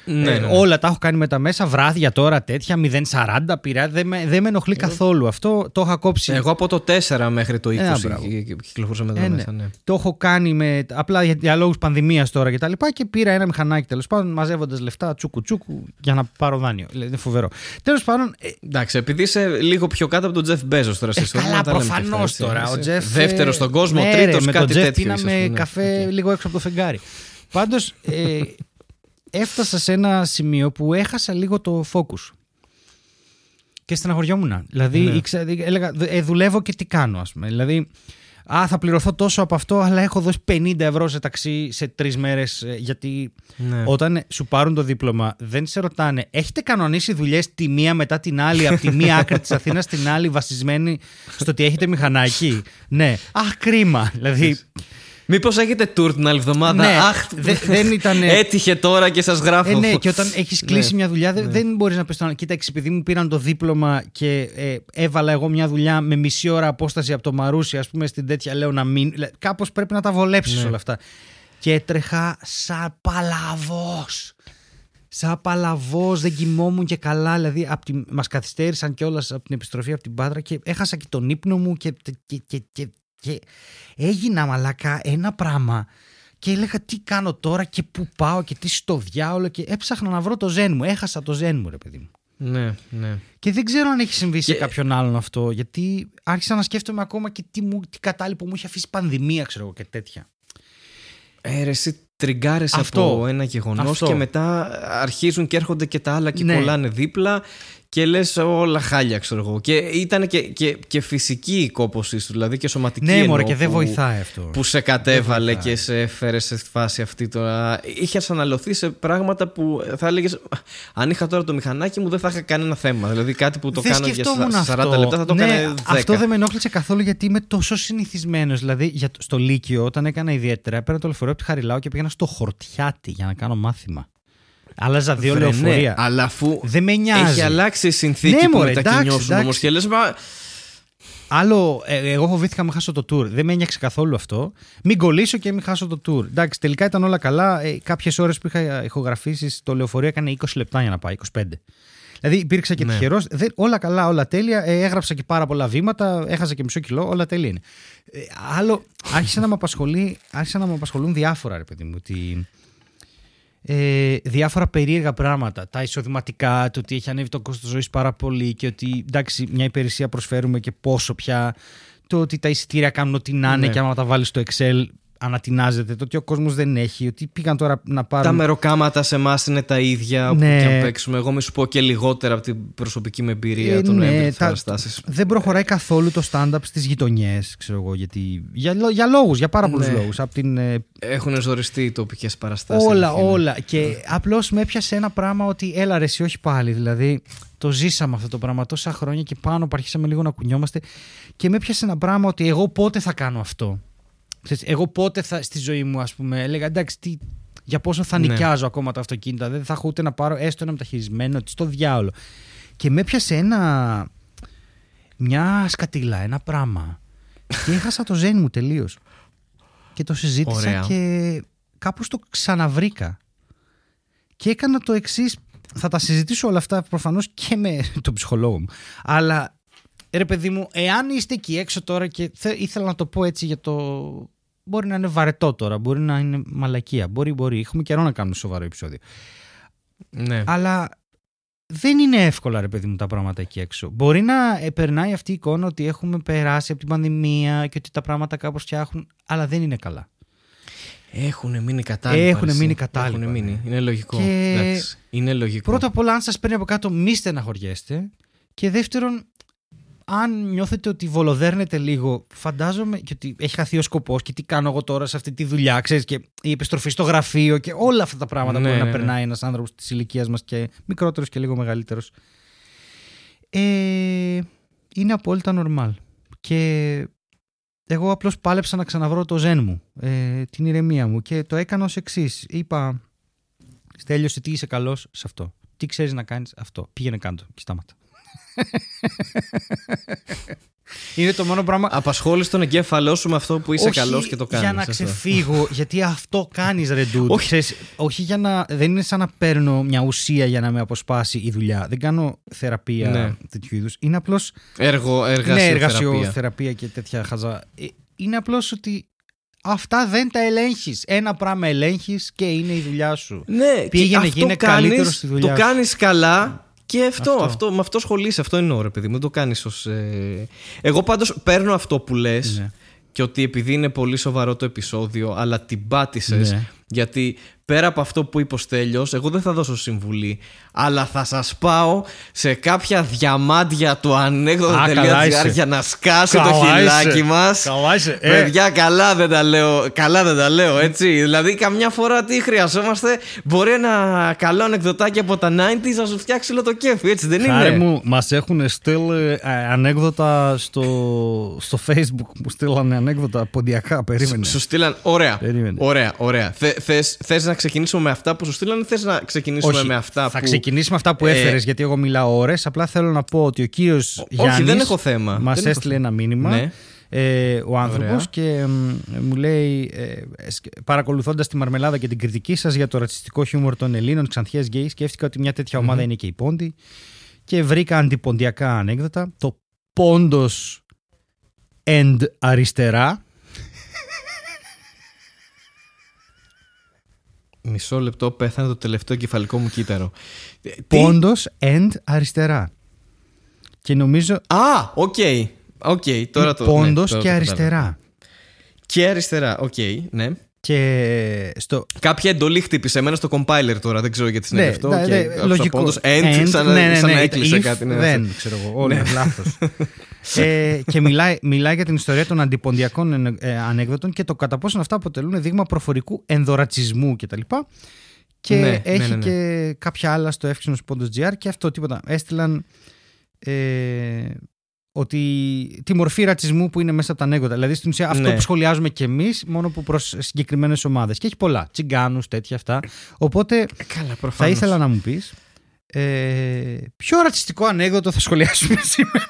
Ναι, ε, ναι. Όλα τα έχω κάνει με τα μέσα, βράδια τώρα τέτοια, μηδέν σαράντα πειρά, δεν με, δεν με ενοχλεί ε, καθόλου. Αυτό το έχω κόψει. Εγώ από το τέσσερα μέχρι το είκοσι ε, κυκλοφορούσα με τα ε, μέσα. Ναι. Ναι. Το έχω κάνει με, απλά για, για λόγους πανδημίας τώρα και τα λοιπά, και πήρα ένα μηχανάκι τέλος πάντων, μαζεύοντας λεφτά τσούκου τσούκου για να πάρω δάνειο. Είναι φοβερό. Τέλος πάντων. Ε, εντάξει, επειδή είσαι λίγο πιο κάτω από τον Τζεφ Μπέζος τώρα σε ιστορία. Καλά, προφανώς τώρα. Δεύτερο στον κόσμο, τρίτος κάτι τέτοιο. Πίναμε καφέ λίγο έξω από το φεγγάρι. Πάντως. Έφτασα σε ένα σημείο που έχασα λίγο το focus και στεναχωριόμουν. Δηλαδή, ναι. ήξα, έλεγα, ε, δουλεύω και τι κάνω, ας πούμε. Δηλαδή, α, θα πληρωθώ τόσο από αυτό, αλλά έχω δώσει πενήντα ευρώ σε ταξί σε τρεις μέρες. Γιατί ναι. όταν σου πάρουν το δίπλωμα, δεν σε ρωτάνε, έχετε κανονίσει δουλειές τη μία μετά την άλλη, από τη μία άκρη της Αθήνας στην άλλη, βασισμένη στο ότι έχετε μηχανάκι. Ναι. Αχ, κρίμα. Δηλαδή. Μήπως έχετε τουρ την άλλη εβδομάδα. Ναι, αχ, δε, δεν ήταν. Έτυχε τώρα και σας γράφω. Ε, ναι, και όταν έχεις κλείσει ναι, μια δουλειά, δεν, ναι. δεν μπορείς να πεις στον άλλο. Κοίταξε, επειδή μου πήραν το δίπλωμα και ε, έβαλα εγώ μια δουλειά με μισή ώρα απόσταση από το Μαρούσι, ας πούμε, στην τέτοια, λέω να μην. Κάπως πρέπει να τα βολέψεις ναι. όλα αυτά. Και έτρεχα σαν παλαβός. Σαν παλαβός, δεν κοιμόμουν και καλά. Δηλαδή, τη... μας καθυστέρησαν κιόλας από την επιστροφή από την Πάτρα και έχασα και τον ύπνο μου και. και, και, και... Και έγινα μαλάκα ένα πράγμα και έλεγα τι κάνω τώρα και πού πάω και τι στο διάολο, και έψαχνα να βρω το ζέν μου. Έχασα το ζέν μου, ρε παιδί μου. Ναι, ναι. Και δεν ξέρω αν έχει συμβεί και... σε κάποιον άλλον αυτό, γιατί άρχισα να σκέφτομαι ακόμα και τι, μου, τι κατάλοιπο μου είχε αφήσει πανδημία, ξέρω εγώ, και τέτοια. Ε, ρε, εσύ τριγκάρες από ένα γεγονός και μετά αρχίζουν και έρχονται και τα άλλα και ναι. κολλάνε δίπλα. Και λες όλα χάλια, ξέρω εγώ. Και ήταν και, και, και φυσική η κόπωσή σου, δηλαδή και σωματική. Ναι, μωρέ, και δεν βοηθάει αυτό. Που σε κατέβαλε και σε έφερε σε φάση αυτή τώρα. Είχε αναλωθεί σε πράγματα που θα έλεγες, αν είχα τώρα το μηχανάκι μου, δεν θα είχα κανένα θέμα. Δηλαδή κάτι που το δεν κάνω για σαράντα λεπτά θα το ναι, έκανε δέκα. Αυτό δεν με ενόχλησε καθόλου, γιατί είμαι τόσο συνηθισμένος. Δηλαδή για, στο Λύκειο, όταν έκανα ιδιαίτερα, πέρα το λεωφορείο από τη Χαριλάου και πήγαινα στο Χορτιάτι για να κάνω μάθημα. Άλλαζα δύο λεωφορεία. Αλλά αφού δεν με νοιάζει. Έχει αλλάξει η συνθήκη ναι, που μωρέ, μετακινιώσουν όμως και λες, μα... Άλλο, ε, εγώ φοβήθηκα να χάσω το tour. Δεν με νοιάξει καθόλου αυτό. Μην κολλήσω και μην χάσω το tour. Εντάξει, τελικά ήταν όλα καλά. Ε, κάποιες ώρες που είχα ηχογραφήσεις, το λεωφορείο έκανε είκοσι λεπτά για να πάει, είκοσι πέντε. Δηλαδή υπήρξα και ναι. τυχερός. Όλα καλά, όλα τέλεια. Ε, έγραψα και πάρα πολλά βήματα. Έχασα και μισό κιλό. Όλα τέλεια είναι. Ε, άλλο, άρχισε να με απασχολεί, άρχισε να με απασχολούν διάφορα, ρε παιδί μου. Ότι... Ε, διάφορα περίεργα πράγματα. Τα εισοδηματικά, το ότι έχει ανέβει το κόστος ζωής πάρα πολύ και ότι εντάξει, μια υπηρεσία προσφέρουμε και πόσο πια. Το ότι τα εισιτήρια κάνουν ό,τι να είναι ναι. και άμα τα βάλεις στο Excel ανατινάζεται. Το ότι ο κόσμος δεν έχει. Ότι πήγαν τώρα να πάρουν. Τα μεροκάματα σε εμάς είναι τα ίδια. Ναι. Όπου και αν παίξουμε. Εγώ μη σου πω και λιγότερα από την προσωπική μου εμπειρία ε, των ναι, έμπειρων παραστάσεις. Δεν προχωράει καθόλου το stand-up στις γειτονιές, ξέρω εγώ. Γιατί, για, για λόγους, για πάρα πολλούς ναι. λόγους. Από την, ε... Έχουν ζοριστεί οι τοπικές παραστάσεις. Όλα, όλα. Και απλώς με έπιασε ένα πράγμα ότι έλα ρε, εσύ, όχι πάλι. Δηλαδή το ζήσαμε αυτό το πράγμα τόσα χρόνια και πάνω που αρχίσαμε λίγο να κουνιόμαστε. Και με έπιασε ένα πράγμα ότι εγώ πότε θα κάνω αυτό. Εγώ πότε θα, στη ζωή μου, ας πούμε, έλεγα εντάξει, τι, για πόσο θα ναι. νοικιάζω ακόμα τα αυτοκίνητα, δεν θα έχω ούτε να πάρω έστω ένα μεταχειρισμένο, στο διάολο. Και με έπιασε ένα, μια σκατήλα, ένα πράγμα. Και έχασα το ζένι μου τελείως. Και το συζήτησα. Ωραία. Και κάπως το ξαναβρήκα. Και έκανα το εξής. Θα τα συζητήσω όλα αυτά προφανώς και με τον ψυχολόγο μου. Αλλά... Ρε παιδί μου, εάν είστε εκεί έξω τώρα και θε, ήθελα να το πω έτσι για το... Μπορεί να είναι βαρετό τώρα, μπορεί να είναι μαλακία, μπορεί, μπορεί. Έχουμε καιρό να κάνουμε σοβαρό επεισόδιο. Ναι. Αλλά δεν είναι εύκολα, ρε παιδί μου, τα πράγματα εκεί έξω. Μπορεί να περνάει αυτή η εικόνα ότι έχουμε περάσει από την πανδημία και ότι τα πράγματα κάπως φτιάχνουν, αλλά δεν είναι καλά. Έχουν μείνει κατάλληλα. Έχουν μείνει κατάλληλα. Ναι. Είναι λογικό. Και... Εντάξει, είναι λογικό. Πρώτα απ' όλα, αν σας παίρνει από κάτω, μη στεναχωριέστε. Και δεύτερον, αν νιώθετε ότι βολοδέρνετε λίγο, φαντάζομαι, και ότι έχει χαθεί ο σκοπός και τι κάνω εγώ τώρα σε αυτή τη δουλειά, ξέρεις, και η επιστροφή στο γραφείο και όλα αυτά τα πράγματα ναι, που μπορεί ναι, να περνάει ναι. ένας άνθρωπος της ηλικίας μας και μικρότερος και λίγο μεγαλύτερος. Ε, είναι απόλυτα normal. Και εγώ απλώς πάλεψα να ξαναβρω το ζεν μου, ε, την ηρεμία μου, και το έκανα ως εξής. Είπα, Στέλιος, τι είσαι καλός σε αυτό. Τι ξέρεις να κάνεις αυτό. Πήγαινε κάντο και στάματα. Είναι το μόνο πράγμα. Απασχόλησε τον εγκέφαλό σου με αυτό που είσαι καλός και το κάνεις. Για να αυτό. Ξεφύγω, γιατί αυτό κάνεις, ρε ντούτ. Όχι. Ξέρεις, όχι για να. Δεν είναι σαν να παίρνω μια ουσία για να με αποσπάσει η δουλειά. Δεν κάνω θεραπεία ναι. τέτοιου είδους. Είναι απλώς. Έργο, εργασιοθεραπεία. Ναι, εργασιοθεραπεία και τέτοια χαζά. Είναι απλώς ότι. Αυτά δεν τα ελέγχεις. Ένα πράγμα ελέγχεις και είναι η δουλειά σου. Ναι, πήγαινε, γίνε καλύτερο στη δουλειά σου. Το κάνεις καλά. Και αυτό, αυτό. αυτό, με αυτό σχολείσαι, αυτό εννοώ, ρε παιδί μου. Δεν το κάνεις ως. Ε... Εγώ πάντως παίρνω αυτό που λες ναι. και ότι επειδή είναι πολύ σοβαρό το επεισόδιο, αλλά την πάτησες. Ναι. Γιατί πέρα από αυτό που είπε ο Στέλιος, εγώ δεν θα δώσω συμβουλή, αλλά θα σας πάω σε κάποια διαμάντια του ανέκδοτο τελεία τζι άρ για να σκάσει καλά το χειλάκι μας. Καλά είσαι. Ε. Παιδιά, καλά δεν τα λέω, καλά δεν τα λέω, έτσι. Δηλαδή, καμιά φορά τι χρειαζόμαστε, μπορεί ένα καλό ανεκδοτάκι από τα ενενήντα να σου φτιάξει όλο το κέφι, έτσι δεν Χάρη είναι. Μου, μας έχουν στείλει ανέκδοτα στο, στο Facebook, μου στείλανε ανέκδοτα ποντιακά, περίμενε. Σου στείλαν, ωραία, περίμενε. ωραία, ωραία. Θες, θες να ξεκινήσουμε με αυτά που σου στείλανε, θες να ξεκινήσουμε Όχι, με αυτά που. Θα ξεκινήσουμε με αυτά που έφερες, ε... γιατί εγώ μιλάω ώρες. Απλά θέλω να πω ότι ο κύριος Γιάννης μας έστειλε ένα μήνυμα. Ναι. Ε, ο άνθρωπος και ε, ε, μου λέει ε, παρακολουθώντας τη Μαρμελάδα και την κριτική σας για το ρατσιστικό χιούμορ των Ελλήνων, Ξανθιές γκέι, σκέφτηκα ότι μια τέτοια ομάδα mm-hmm. είναι και η Πόντι και βρήκα αντιποντιακά ανέκδοτα. Το πόντος and αριστερά. Μισό λεπτό, πέθανε το τελευταίο κεφαλικό μου κύτταρο. Πόντος and αριστερά. Και νομίζω. Α, οκ. Okay. Okay, τώρα το. Πόντος ναι, και το αριστερά. Και αριστερά, οκ, okay, ναι. Και στο... Κάποια εντολή χτύπησε εμένα στο compiler τώρα, δεν ξέρω γιατί συνέβη ναι, αυτό. Ναι, ναι, okay. Λογικό. Πόντος and, σαν να ναι, ναι, ναι, ναι, έκλεισε if, κάτι. Ναι, δεν ναι. ξέρω εγώ, όλα λάθος. ε, και μιλάει, μιλάει για την ιστορία των αντιποντιακών ε, ε, ανέκδοτων και το κατά πόσον αυτά αποτελούν δείγμα προφορικού ενδορατσισμού κτλ. Και, και ναι, έχει ναι, ναι, ναι. και κάποια άλλα στο εύξηνος.gr και αυτό τίποτα. Έστειλαν ε, ότι τη μορφή ρατσισμού που είναι μέσα από τα ανέκδοτα. Δηλαδή στην ουσία αυτό ναι. που σχολιάζουμε κι εμείς, μόνο που προς συγκεκριμένες ομάδες. Και έχει πολλά. Τσιγκάνους, τέτοια αυτά. Οπότε καλά, θα ήθελα να μου πεις. Ε, ποιο ρατσιστικό ανέκδοτο θα σχολιάσουμε σήμερα?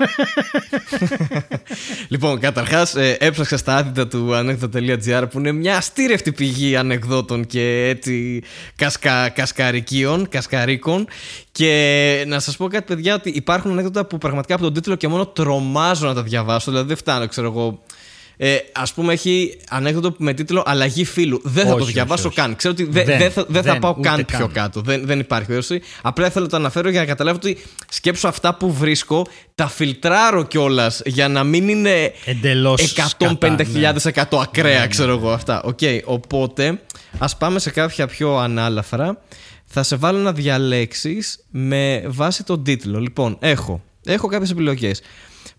Λοιπόν, καταρχάς ε, έψαξα στα άθητα του ανέκδοτο.gr που είναι μια αστήρευτη πηγή ανεκδότων και έτσι κασκα, κασκαρικίων, κασκαρίκων. Και να σας πω κάτι, παιδιά, ότι υπάρχουν ανέκδοτα που πραγματικά από τον τίτλο και μόνο τρομάζω να τα διαβάσω. Δηλαδή δεν φτάνω, ξέρω εγώ. Ε, ας πούμε, έχει ανέκδοτο με τίτλο «Αλλαγή φύλου». Δεν θα όχι, το διαβάσω όχι, όχι. καν. Ξέρω ότι δεν δε, δε θα, δε θα πάω καν πιο καν. κάτω. Δεν, δεν υπάρχει περίπτωση. Απλά θέλω να το αναφέρω για να καταλάβω ότι σκέψω αυτά που βρίσκω, τα φιλτράρω κιόλας για να μην είναι εκατόν πενήντα χιλιάδες τοις εκατό ναι. ακραία, ναι, ξέρω εγώ αυτά. Okay. Οπότε, ας πάμε σε κάποια πιο ανάλαφρα. Θα σε βάλω να διαλέξεις με βάση τον τίτλο. Λοιπόν, έχω, έχω κάποιες επιλογές.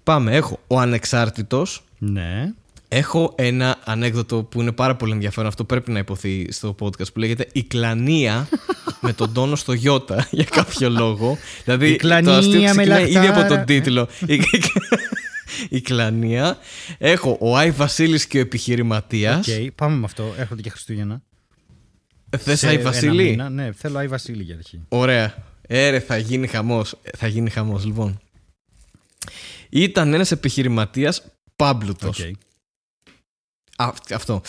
Πάμε, έχω «Ο Ανεξάρτητος». Ναι. Έχω ένα ανέκδοτο που είναι πάρα πολύ ενδιαφέρον. Αυτό πρέπει να υποθεί στο podcast που λέγεται «Η κλανία» με τον τόνο στο γιώτα για κάποιο λόγο. Δηλαδή η το αστείο ξεκινάει ήδη από τον τίτλο. Η κλανία. Έχω «Ο Άι Βασίλης και ο Επιχειρηματίας». Okay, πάμε με αυτό. Έρχονται και Χριστούγεννα. Θες Άι Βασίλη? Ναι, θέλω Άι Βασίλη για αρχή. Ωραία. Έρε, θα γίνει χαμός. Θα γίνει χαμός, λοιπόν. Ήταν ένας επιχειρηματίας πάμπλουτος. Okay. Αυτό.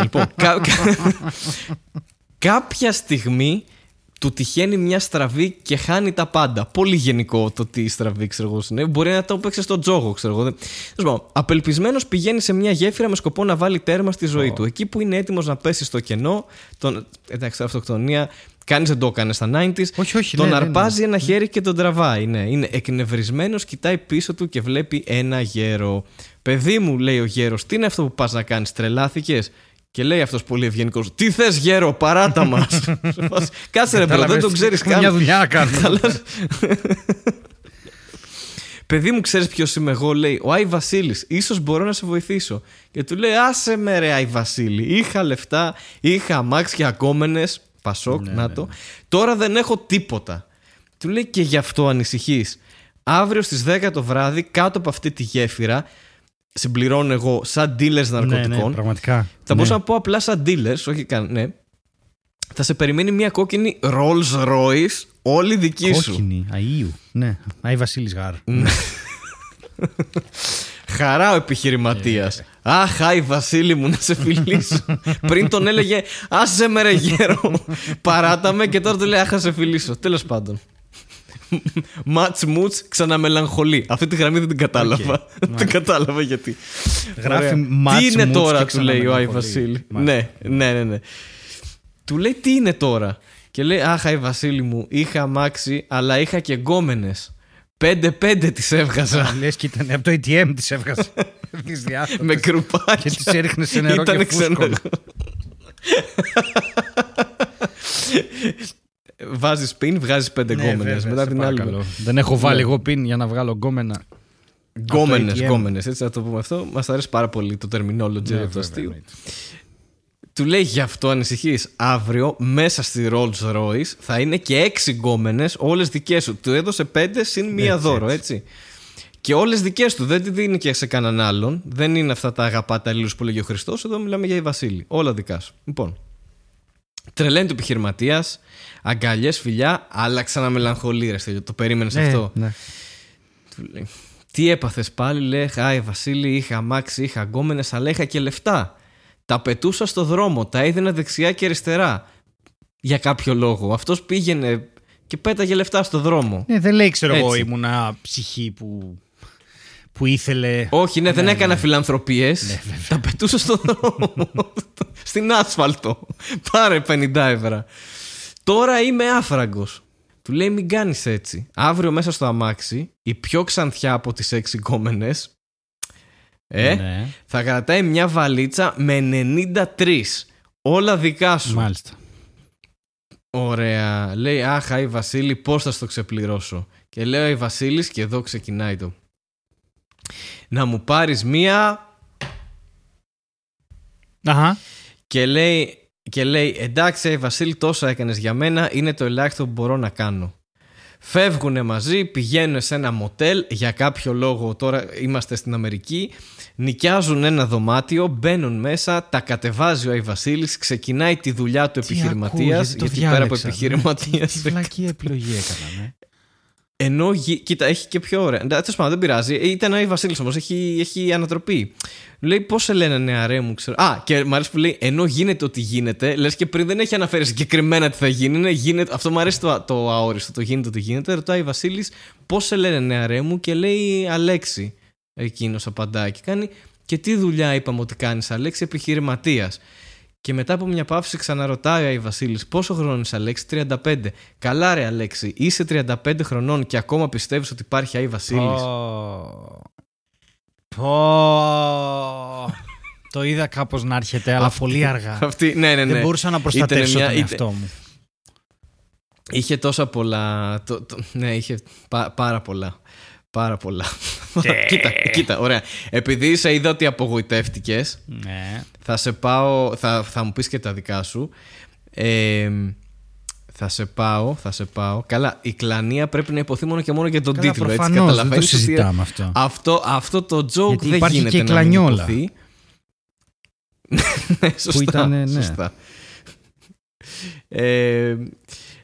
Λοιπόν, κα, κα, κάποια στιγμή του τυχαίνει μια στραβή και χάνει τα πάντα. Πολύ γενικό το τι στραβή, ξέρω εγώ, συνέβη. Μπορεί να το παίξει στον τζόγο, ξέρω εγώ. Απελπισμένος πηγαίνει σε μια γέφυρα με σκοπό να βάλει τέρμα στη ζωή oh. του. Εκεί που είναι έτοιμος να πέσει στο κενό, τον, εντάξει, αυτοκτονία. Κανείς δεν το έκανε στα ενενήντα. Όχι, όχι, τον ναι, αρπάζει ναι, ναι. ένα χέρι και τον τραβάει. Ναι. Είναι εκνευρισμένος, κοιτάει πίσω του και βλέπει ένα γέρο. Παιδί μου, λέει ο γέρος, τι είναι αυτό που πας να κάνεις, τρελάθηκες? Και λέει αυτός πολύ ευγενικός, τι θες γέρο, παράτα μας. Κάτσε ρε παιδί, δεν τον ξέρεις καν. Μια δουλειά να κάνουμε. Παιδί μου, ξέρεις ποιος είμαι εγώ, λέει ο Άι Βασίλης, ίσως μπορώ να σε βοηθήσω. Και του λέει, άσε με ρε Άι Βασίλη, είχα λεφτά, είχα αμάξια και ακόμενες. Πασόκ, ναι, νάτο. Ναι, ναι. Τώρα δεν έχω τίποτα. Του λέει, και γι' αυτό ανησυχείς. Αύριο στις δέκα το βράδυ, κάτω από αυτή τη γέφυρα, συμπληρώνω εγώ σαν dealers ναρκωτικών. Ναι, ναι, πραγματικά. Θα ναι. μπορούσα να πω απλά σαν dealers, όχι καν. Ναι. θα σε περιμένει μια κόκκινη Rolls Royce, όλη δική κόκκινη, σου. Κόκκινη, αΐου. Ναι, Άι Βασίλης Γάρ. Χαρά ο επιχειρηματίας. Αχ, Άι Βασίλη μου, να σε φιλήσω. Πριν τον έλεγε άσε με ρε γέρο, παράταμε, και τώρα του λέει αχ, θα σε φιλήσω. Τέλος πάντων. Ματς μουτς, ξαναμελαγχολεί. Αυτή τη γραμμή δεν την κατάλαβα. Δεν κατάλαβα γιατί. Γράφει ματς μουτς. Τι είναι τώρα, του λέει ο Άι Βασίλη. Ναι, ναι, ναι. Του λέει τι είναι τώρα. Και λέει αχ, Άι Βασίλη μου, είχα αμάξι, αλλά είχα και γκόμενες. Πέντε-πέντε τις έβγαζα. Λες και ήταν από το έι τι εμ τις έβγαζα. Τις διάφορες. Με κρουπάκι. Και τις έριχνε σε νερό και φούσκωνα. Βάζεις πιν, βγάζεις πέντε γκόμενες. Μετά την άλλη. Δεν έχω βάλει εγώ πιν για να βγάλω γκόμενα. Γκόμενες, γκόμενες. Έτσι θα το πούμε αυτό. Μας αρέσει πάρα πολύ το terminology του αστείου. Του λέει γι' αυτό ανησυχείς. Αύριο μέσα στη Rolls Royce θα είναι και έξι γκόμενες, όλες δικές σου. Του έδωσε πέντε συν μία δώρο, έτσι. Και όλες δικές του. Δεν τη δίνει και σε κανέναν άλλον. Δεν είναι αυτά τα αγαπάτα αλλήλους που λέγει ο Χριστός. Εδώ μιλάμε για η Βασίλη. Όλα δικά σου. Λοιπόν. Τρελαίνει του επιχειρηματίας. Αγκαλιές, φιλιά, αλλά ξαναμελαγχολεί. Ρε Στέλιο, το περίμενες ναι, αυτό. Ναι. Του λέει, τι έπαθες πάλι, λέει. Άι Βασίλη, είχα αμάξι, είχα γκόμενες, αλλά είχα και λεφτά. Τα πετούσα στο δρόμο, τα έδινα δεξιά και αριστερά. Για κάποιο λόγο. Αυτός πήγαινε και πέταγε λεφτά στο δρόμο. Ναι, δεν λέει, ξέρω εγώ, ήμουνα ψυχή που, που ήθελε. Όχι, ναι, ναι δεν ναι, έκανα ναι. φιλανθρωπίες. Ναι, τα πετούσα στο δρόμο. Στην άσφαλτο. Πάρε πενήντα ευρώ. Τώρα είμαι άφραγκος. Του λέει μην κάνεις έτσι. Αύριο μέσα στο αμάξι, η πιο ξανθιά από τις έξι γκόμενες. Ε, ναι. Θα κρατάει μια βαλίτσα με ενενήντα τρία. Όλα δικά σου. Μάλιστα. Ωραία. Λέει αχ, Άι Βασίλη, πώς θα στο ξεπληρώσω. Και λέει Άι Βασίλης, και εδώ ξεκινάει το. Να μου πάρεις μία. Αχα. Και λέει, και λέει εντάξει Άι Βασίλη, τόσα έκανες για μένα, είναι το ελάχιστο που μπορώ να κάνω. Φεύγουνε μαζί, πηγαίνουν σε ένα μοτέλ για κάποιο λόγο, τώρα είμαστε στην Αμερική, νοικιάζουν ένα δωμάτιο, μπαίνουν μέσα, τα κατεβάζει ο Άι Βασίλης, ξεκινάει τη δουλειά του τι επιχειρηματίας, ακούω, γιατί, γιατί πέρα από επιχειρηματίας... Τι βλακή επιλογή έκαναμε. Ενώ, κοίτα, έχει και πιο ωραία. Τέλος πάντων, δεν πειράζει. Ήταν ο Άι Βασίλης όμως, έχει, έχει ανατροπή. Λέει, πώς σε λένε νεαρέ μου, ξέρω. Α, και μου αρέσει που λέει, ενώ γίνεται ό,τι γίνεται, λες και πριν δεν έχει αναφέρει συγκεκριμένα τι θα γίνει. Γίνεται, αυτό μου αρέσει το, το αόριστο, το γίνεται ό,τι γίνεται. Ρωτάει ο Άι Βασίλης, πώς σε λένε νεαρέ μου, και λέει, Αλέξη. Εκείνος απαντάει και κάνει, και τι δουλειά είπαμε ότι κάνεις, Αλέξη, επιχειρηματίας. Και μετά από μια παύση ξαναρωτάει ο Άι Βασίλης, πόσο χρόνο είσαι Αλέξη, τριάντα πέντε. Καλά ρε Αλέξη, είσαι τριάντα πέντε χρονών και ακόμα πιστεύεις ότι υπάρχει Άι Βασίλης. Το είδα κάπως να έρχεται, αλλά πολύ αργά. Δεν μπορούσα να προστατεύσω τον εαυτό μου. Είχε τόσα πολλά. Ναι, είχε πάρα πολλά. Πάρα πολλά. Yeah. Κοίτα, κοίτα, ωραία. Επειδή σε είδα ότι απογοητεύτηκες, yeah. θα σε πάω. Θα, θα μου πεις και τα δικά σου. Ε, θα σε πάω, θα σε πάω. Καλά, η κλανία πρέπει να υποθεί μόνο και μόνο για τον Καλά, τίτλο. Προφανώς, έτσι, καταλαβαίνεις, δεν το συζητάμε αυτό. Αυτό, αυτό το joke δεν υπάρχει, γίνεται και να μην υποθεί. Ναι, σωστά. Που ήταν, ναι. Σωστά. Ε,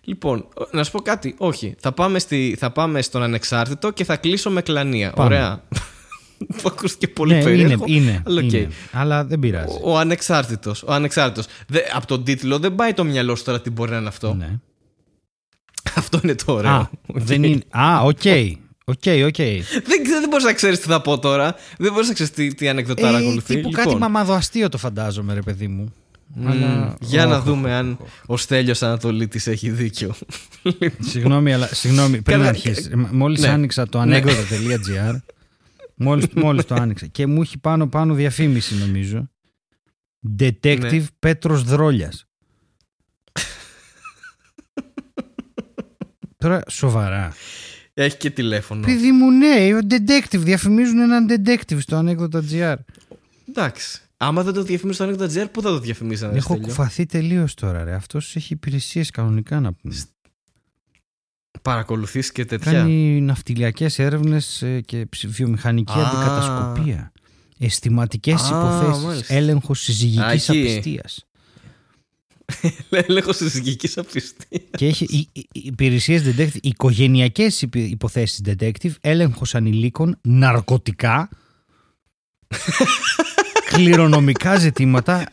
λοιπόν, να σου πω κάτι. Όχι. Θα πάμε, στη, θα πάμε στον ανεξάρτητο και θα κλείσω με κλανία. Πάμε. Ωραία. Μου ακούστηκε πολύ ναι, περίεργο. Είναι, είναι, αλλά, okay. είναι. Αλλά δεν πειράζει. Ο, ο ανεξάρτητος. Ο ανεξάρτητος. Δε, από τον τίτλο δεν πάει το μυαλό σου τώρα τι μπορεί να είναι αυτό. Ναι. Αυτό είναι το ωραίο. Α, okay. δεν είναι. Α, οκ. Okay. Okay, okay. Δεν, δεν μπορείς να ξέρεις τι θα πω τώρα. Δεν μπορείς να ξέρεις τι, τι ανεκδοτάρα ε, ακολουθεί. Τύπου λοιπόν. Κάτι μαμαδοαστείο το φαντάζομαι, ρε παιδί μου. Mm, αλλά... Για oh, να oh, δούμε oh, αν oh. ο Στέλιος Ανατολίτης έχει δίκιο. Συγγνώμη, αλλά συγγνώμη, πριν να αρχίσεις. Μόλις ναι. άνοιξα το ανέκδοτα.gr, μόλις, μόλις το άνοιξα και μου έχει πάνω πάνω διαφήμιση, νομίζω. Detective Πέτρος Δρόλιας. Τώρα σοβαρά. Έχει και τηλέφωνο. Παιδί μου, ναι, ο detective. Διαφημίζουν έναν detective στο ανέκδοτα.gr. Εντάξει. Άμα δεν το διαφημίζουν στο ανέκδοτα.gr, πού θα το διαφημίζανε. Έχω Στέλιο. Κουφαθεί τελείως τώρα, ρε. Αυτός έχει υπηρεσίες κανονικά να πούμε. Παρακολουθείς και τέτοια. Κάνει ναυτιλιακές έρευνες και βιομηχανική Α. αντικατασκοπία. Αισθηματικές υποθέσεις. Έλεγχος συζυγικής απιστίας. έλεγχος της γικής απιστίας. Και έχει υπηρεσίες detective, οικογενειακές υποθέσεις detective, έλεγχος ανηλίκων, ναρκωτικά, κληρονομικά ζητήματα,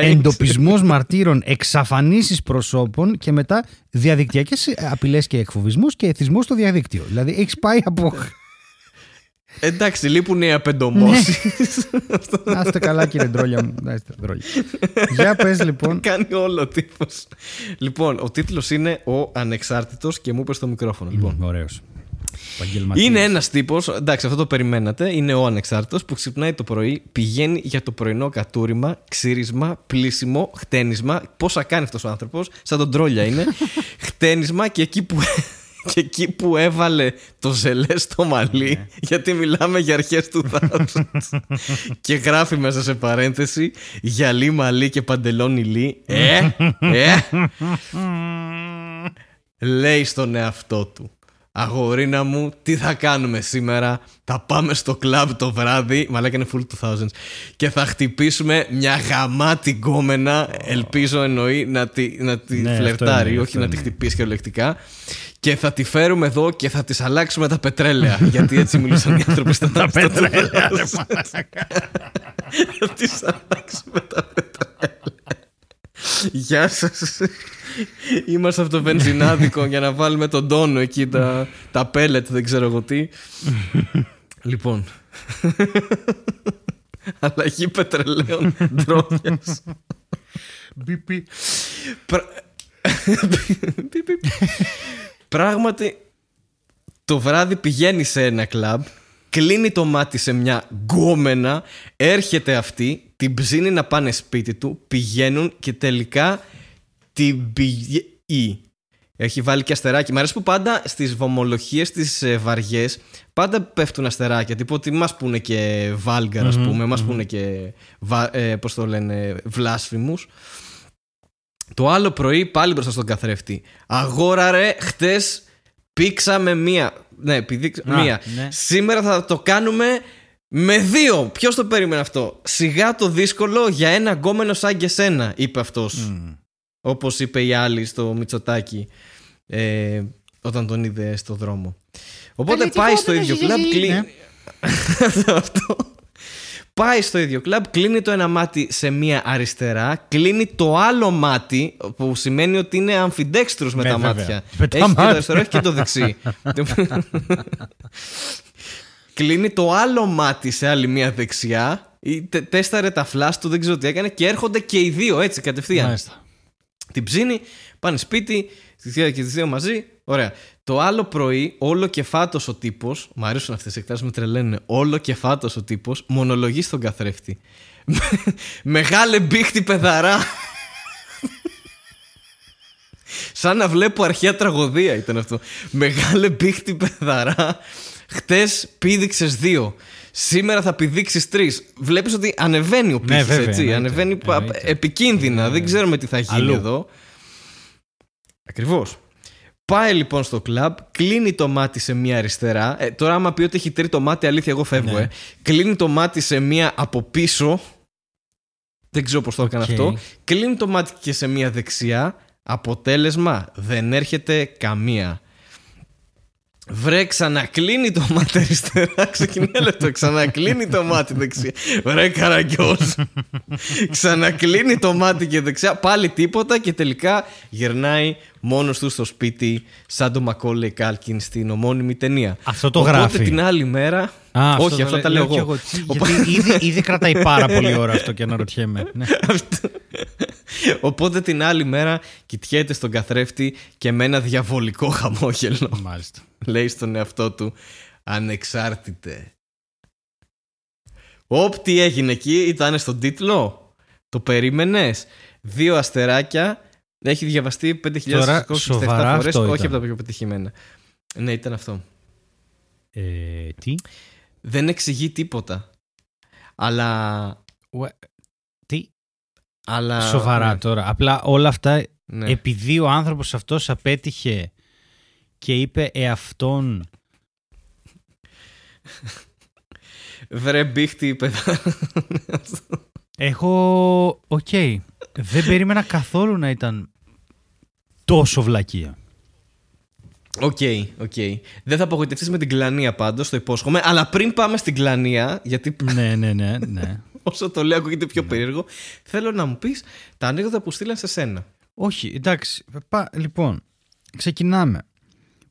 εντοπισμός μαρτύρων, εξαφανίσεις προσώπων και μετά διαδικτυακές απειλές και εκφοβισμούς και εθισμός στο διαδίκτυο. Δηλαδή έχεις πάει από... Εντάξει, λείπουν οι απεντομώσεις. Να είστε καλά, κύριε Ντρόλια μου. Να είστε ντρόλια. Για πες λοιπόν. Κάνει όλο ο τύπος. Λοιπόν, ο τίτλος είναι Ο Ανεξάρτητος και μου είπε στο μικρόφωνο. Λοιπόν, ωραίος. Είναι ένας τύπος, εντάξει, αυτό το περιμένατε. Είναι ο Ανεξάρτητος που ξυπνάει το πρωί, πηγαίνει για το πρωινό κατούριμα, ξύρισμα, πλύσιμο, χτένισμα. Πόσα κάνει αυτός ο άνθρωπος, σαν τον Ντρόλια είναι. Χτένισμα και εκεί που. Και εκεί που έβαλε το ζελέ στο μαλλί, yeah. γιατί μιλάμε για αρχές του δάσους. Και γράφει μέσα σε παρένθεση γυαλί, μαλλί και παντελόνι λί. Ε, ε. Λέει στον εαυτό του: αγορίνα μου, τι θα κάνουμε σήμερα? Θα πάμε στο κλαμπ το βράδυ. Μαλάκα, είναι full two thousands. Και θα χτυπήσουμε μια γαμάτη γκόμενα. Oh. Ελπίζω εννοεί να τη, να τη ναι, φλερτάρει, είναι, όχι να είναι. Τη χτυπήσει κυριολεκτικά. Και θα τη φέρουμε εδώ και θα της αλλάξουμε τα πετρέλαια. Γιατί έτσι μιλούσαν οι άνθρωποι στα τα πετρέλαια. Θα της αλλάξουμε τα πετρέλαια. Γεια σας. Είμαστε από το βενζινάδικο για να βάλουμε τον τόνο εκεί, τα, τα πέλετ, δεν ξέρω εγώ τι. Λοιπόν, αλλαγή πετρελαίων ντρόφιας. Μπιπι. Πράγματι, το βράδυ πηγαίνει σε ένα κλαμπ, κλείνει το μάτι σε μια γκόμενα, έρχεται αυτή, την ψήνει να πάνε σπίτι του, πηγαίνουν και τελικά την πηγαίνει. Έχει βάλει και αστεράκι. Μ' αρέσει που πάντα στις βομολογίες, στις βαριές, πάντα πέφτουν αστεράκια. Τύπου ότι μας πούνε και βάλγαρα, mm-hmm, ας πούμε, mm-hmm. μας πούνε και, ε, πώς το λένε, βλάσφημους. Το άλλο πρωί πάλι μπροστά στον καθρέφτη. Αγόρα ρε, χτες πήξαμε μία. Ναι, πηδήξα, Α, μία. Ναι. Σήμερα θα το κάνουμε με δύο. Ποιος το περίμενε αυτό? Σιγά το δύσκολο για ένα γκόμενο σαν και σένα, είπε αυτός. Mm. Όπως είπε η άλλη στο Μητσοτάκι, ε, όταν τον είδε στο δρόμο. Οπότε πάει στο ίδιο κλαμπ. Αυτό. Πάει στο ίδιο κλαμπ, κλείνει το ένα μάτι σε μία αριστερά, κλείνει το άλλο μάτι, που σημαίνει ότι είναι αμφιντέξτρους με, με τα βέβαια. μάτια. Με έχει τα και μάτια. το αριστερό, έχει και το δεξί. Κλείνει το άλλο μάτι σε άλλη μία δεξιά, τε, τέσταρε τα φλάς του, δεν ξέρω τι έκανε, και έρχονται και οι δύο έτσι κατευθείαν. Μάλιστα. Την ψήνει, πάνε σπίτι, και τις δύο μαζί, ωραία. Το άλλο πρωί, όλο και φάτος ο τύπος, μου αρέσουν αυτές οι εκτάσεις, με τρελαίνουν, όλο και φάτος ο τύπος, μονολογεί στον καθρέφτη. Μεγάλε μπίχτη παιδαρά. Σαν να βλέπω αρχαία τραγωδία ήταν αυτό. Μεγάλε μπίχτη παιδαρά. Χτες πήδηξες δύο. Σήμερα θα πηδήξεις τρεις. Βλέπεις ότι ανεβαίνει ο πήδηξης, ναι, έτσι. Ναι, ανεβαίνει ναι, ναι, επικίνδυνα. Ναι, ναι. Δεν ξέρουμε τι θα γίνει Αλλού. εδώ. Ακριβώς. Πάει λοιπόν στο κλαμπ, κλείνει το μάτι σε μία αριστερά. Ε, τώρα, άμα πει ότι έχει τρίτο μάτι, αλήθεια, εγώ φεύγω. Ναι. Ε. Κλείνει το μάτι σε μία από πίσω. Δεν ξέρω πώς το έκανε okay. αυτό. Κλείνει το μάτι και σε μία δεξιά. Αποτέλεσμα, δεν έρχεται καμία. Βρε, ξανακλίνει το μάτι αριστερά. Ξεκινάει λεπτό. Ξανακλίνει το μάτι δεξιά. Βρε, καραγκιός. Ξανακλίνει το μάτι και δεξιά. Πάλι τίποτα και τελικά γυρνάει μόνος του στο σπίτι, σαν το Μακόλεϊ Κάλκιν στην ομώνυμη ταινία. Αυτό το Οπότε γράφει. Οπότε την άλλη μέρα. Α, όχι, αυτό, αυτό τα λέω εγώ. Γιατί ήδη, ήδη κρατάει πάρα πολύ ώρα αυτό και αναρωτιέμαι. Ναι. Οπότε την άλλη μέρα κοιτιέται στον καθρέφτη και με ένα διαβολικό χαμόγελο. Μάλιστα. Λέει στον εαυτό του: ανεξάρτητε. Όπ, τι έγινε εκεί, ήταν στον τίτλο. Το περίμενες. Δύο αστεράκια. Έχει διαβαστεί πέντε χιλιάδες εξακόσιες εξήντα επτά φορές. Όχι ήταν από τα πιο πετυχημένα. Ναι, ήταν αυτό. Ε, τι? Δεν εξηγεί τίποτα. Αλλά. What? Τι? Αλλά... Σοβαρά ναι. τώρα. Απλά όλα αυτά. Ναι. Επειδή ο άνθρωπος αυτός απέτυχε και είπε εαυτόν. Βρε μπίχτη, παιδά. Έχω. Οκ. Okay. Δεν περίμενα καθόλου να ήταν τόσο βλακεία. Οκ, okay, οκ. Okay. Δεν θα απογοητευτείς με την κλανία πάντως, το υπόσχομαι. Αλλά πριν πάμε στην κλανία, γιατί. Ναι, ναι, ναι, ναι. Όσο το λέω, ακούγεται πιο ναι. περίεργο. Θέλω να μου πεις τα ανέκδοτα που στείλαν σε σένα. Όχι, εντάξει. Πα, λοιπόν, ξεκινάμε.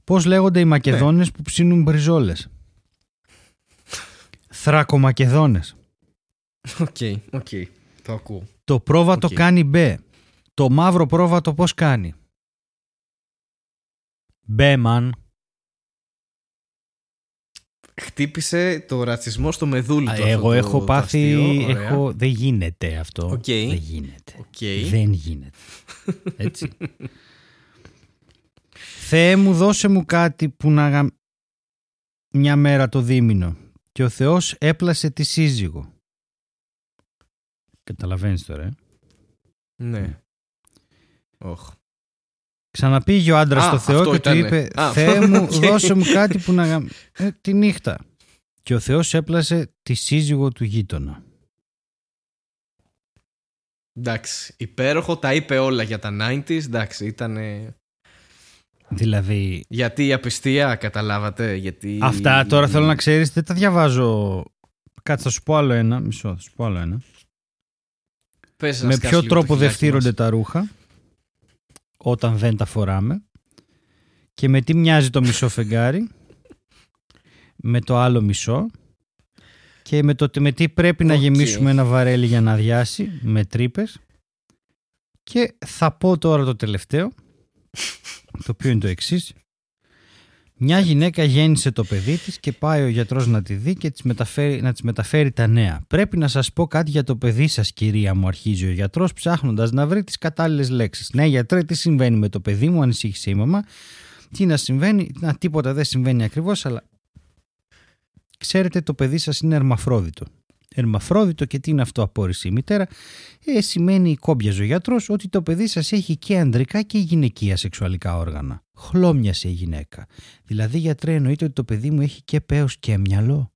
Πώς λέγονται οι Μακεδόνες ναι. που ψήνουν μπριζόλες? Θρακομακεδόνες. Οκ, okay, οκ. Okay. Το ακούω. Το πρόβατο okay. κάνει μπε. Το μαύρο πρόβατο πώς κάνει? Μπέμαν. Χτύπησε το ρατσισμό στο μεδούλι του. Εγώ έχω το πάθει. Αστείο, έχω, δεν γίνεται αυτό. Okay. Δεν γίνεται. Okay. Δεν γίνεται. Έτσι. Θεέ μου, δώσε μου κάτι που να. Μια μέρα το δίμηνο. Και ο Θεός έπλασε τη σύζυγο. Καταλαβαίνεις τώρα, ε? Ναι. Οχ. Oh. Ξαναπήγε ο άντρας στο Θεό και ήτανε. Του είπε Α, Θεέ μου okay. δώσε μου κάτι που να γαμ... ε, τη νύχτα. Και ο Θεός έπλασε τη σύζυγο του γείτονα. Εντάξει, υπέροχο, τα είπε όλα για τα ενενήντα. Εντάξει, ήτανε. Δηλαδή, γιατί η απιστία, καταλάβατε γιατί... Αυτά τώρα θέλω να ξέρεις, δεν τα διαβάζω. Κάτι θα σου πω άλλο ένα. Μισό, θα σου πω άλλο ένα. Πες. Με ποιο τρόπο δευτείρονται τα ρούχα όταν δεν τα φοράμε? Και με τι μοιάζει το μισό φεγγάρι? Με το άλλο μισό. Και με το με τι πρέπει okay. να γεμίσουμε ένα βαρέλι για να αδειάσει? Με τρύπες. Και θα πω τώρα το τελευταίο, το οποίο είναι το εξής. Μια γυναίκα γέννησε το παιδί της και πάει ο γιατρός να τη δει και της μεταφέρει, να της μεταφέρει τα νέα. Πρέπει να σας πω κάτι για το παιδί σας, κυρία μου, αρχίζει ο γιατρός ψάχνοντας να βρει τις κατάλληλες λέξεις. Ναι, γιατρέ, τι συμβαίνει με το παιδί μου? Ανησύχησε η μαμά. Τι να συμβαίνει? Να, τίποτα δεν συμβαίνει ακριβώς, αλλά ξέρετε, το παιδί σας είναι ερμαφρόδιτο. Ερμαφρόδιτο, και τι είναι αυτό, απόρρισε η μητέρα. Ε, σημαίνει, κόμπιαζε ο γιατρός, ότι το παιδί σας έχει και ανδρικά και γυναικεία σεξουαλικά όργανα. Χλώμιασε η γυναίκα. Δηλαδή, γιατρέ, εννοείται ότι το παιδί μου έχει και πέος και μυαλό?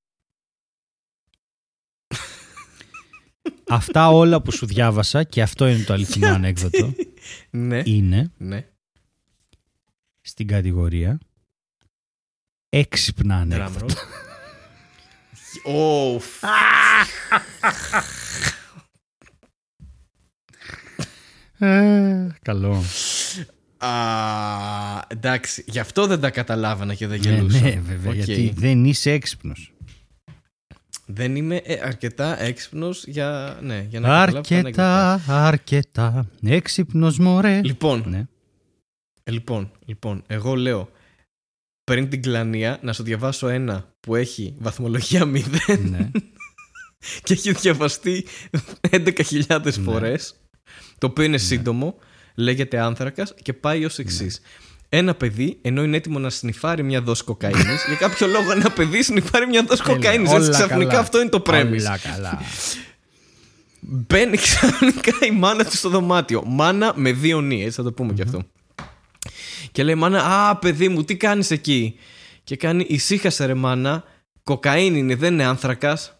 Αυτά όλα που σου διάβασα, και αυτό είναι το αληθινό ανέκδοτο, ναι, είναι ναι. στην κατηγορία έξυπνα ανέκδοτα. Oh, ε, καλό. Α, εντάξει, γι' αυτό δεν τα καταλάβανα και δεν γελούσα. Ναι, ναι, βέβαια, okay. γιατί δεν είσαι έξυπνος. Δεν είμαι αρκετά έξυπνος για, ναι, για να αρκετά, καταλάβω. Αρκετά, αρκετά έξυπνος, μωρέ. Λοιπόν, ναι. λοιπόν, λοιπόν, εγώ λέω, πριν την κλανία, να σου διαβάσω ένα που έχει βαθμολογία μηδέν ναι. και έχει διαβαστεί έντεκα χιλιάδες ναι. φορές, το οποίο είναι ναι. σύντομο, λέγεται Άνθρακας και πάει ως εξής. Ναι. Ένα παιδί, ενώ είναι έτοιμο να σνιφάρει μια δόση κοκαίνης, για κάποιο λόγο ένα παιδί σνιφάρει μια δόση κοκαίνης. Έτσι ξαφνικά καλά. Αυτό είναι το premise. Όλα καλά. Μπαίνει ξαφνικά η μάνα του στο δωμάτιο. Μάνα με δύο νύες, θα το πούμε mm-hmm. κι αυτό. Και λέει, μάνα, α, παιδί μου, τι κάνεις εκεί? Και κάνει, ησύχασε ρε μάνα, κοκαίνη είναι, δεν είναι άνθρακας.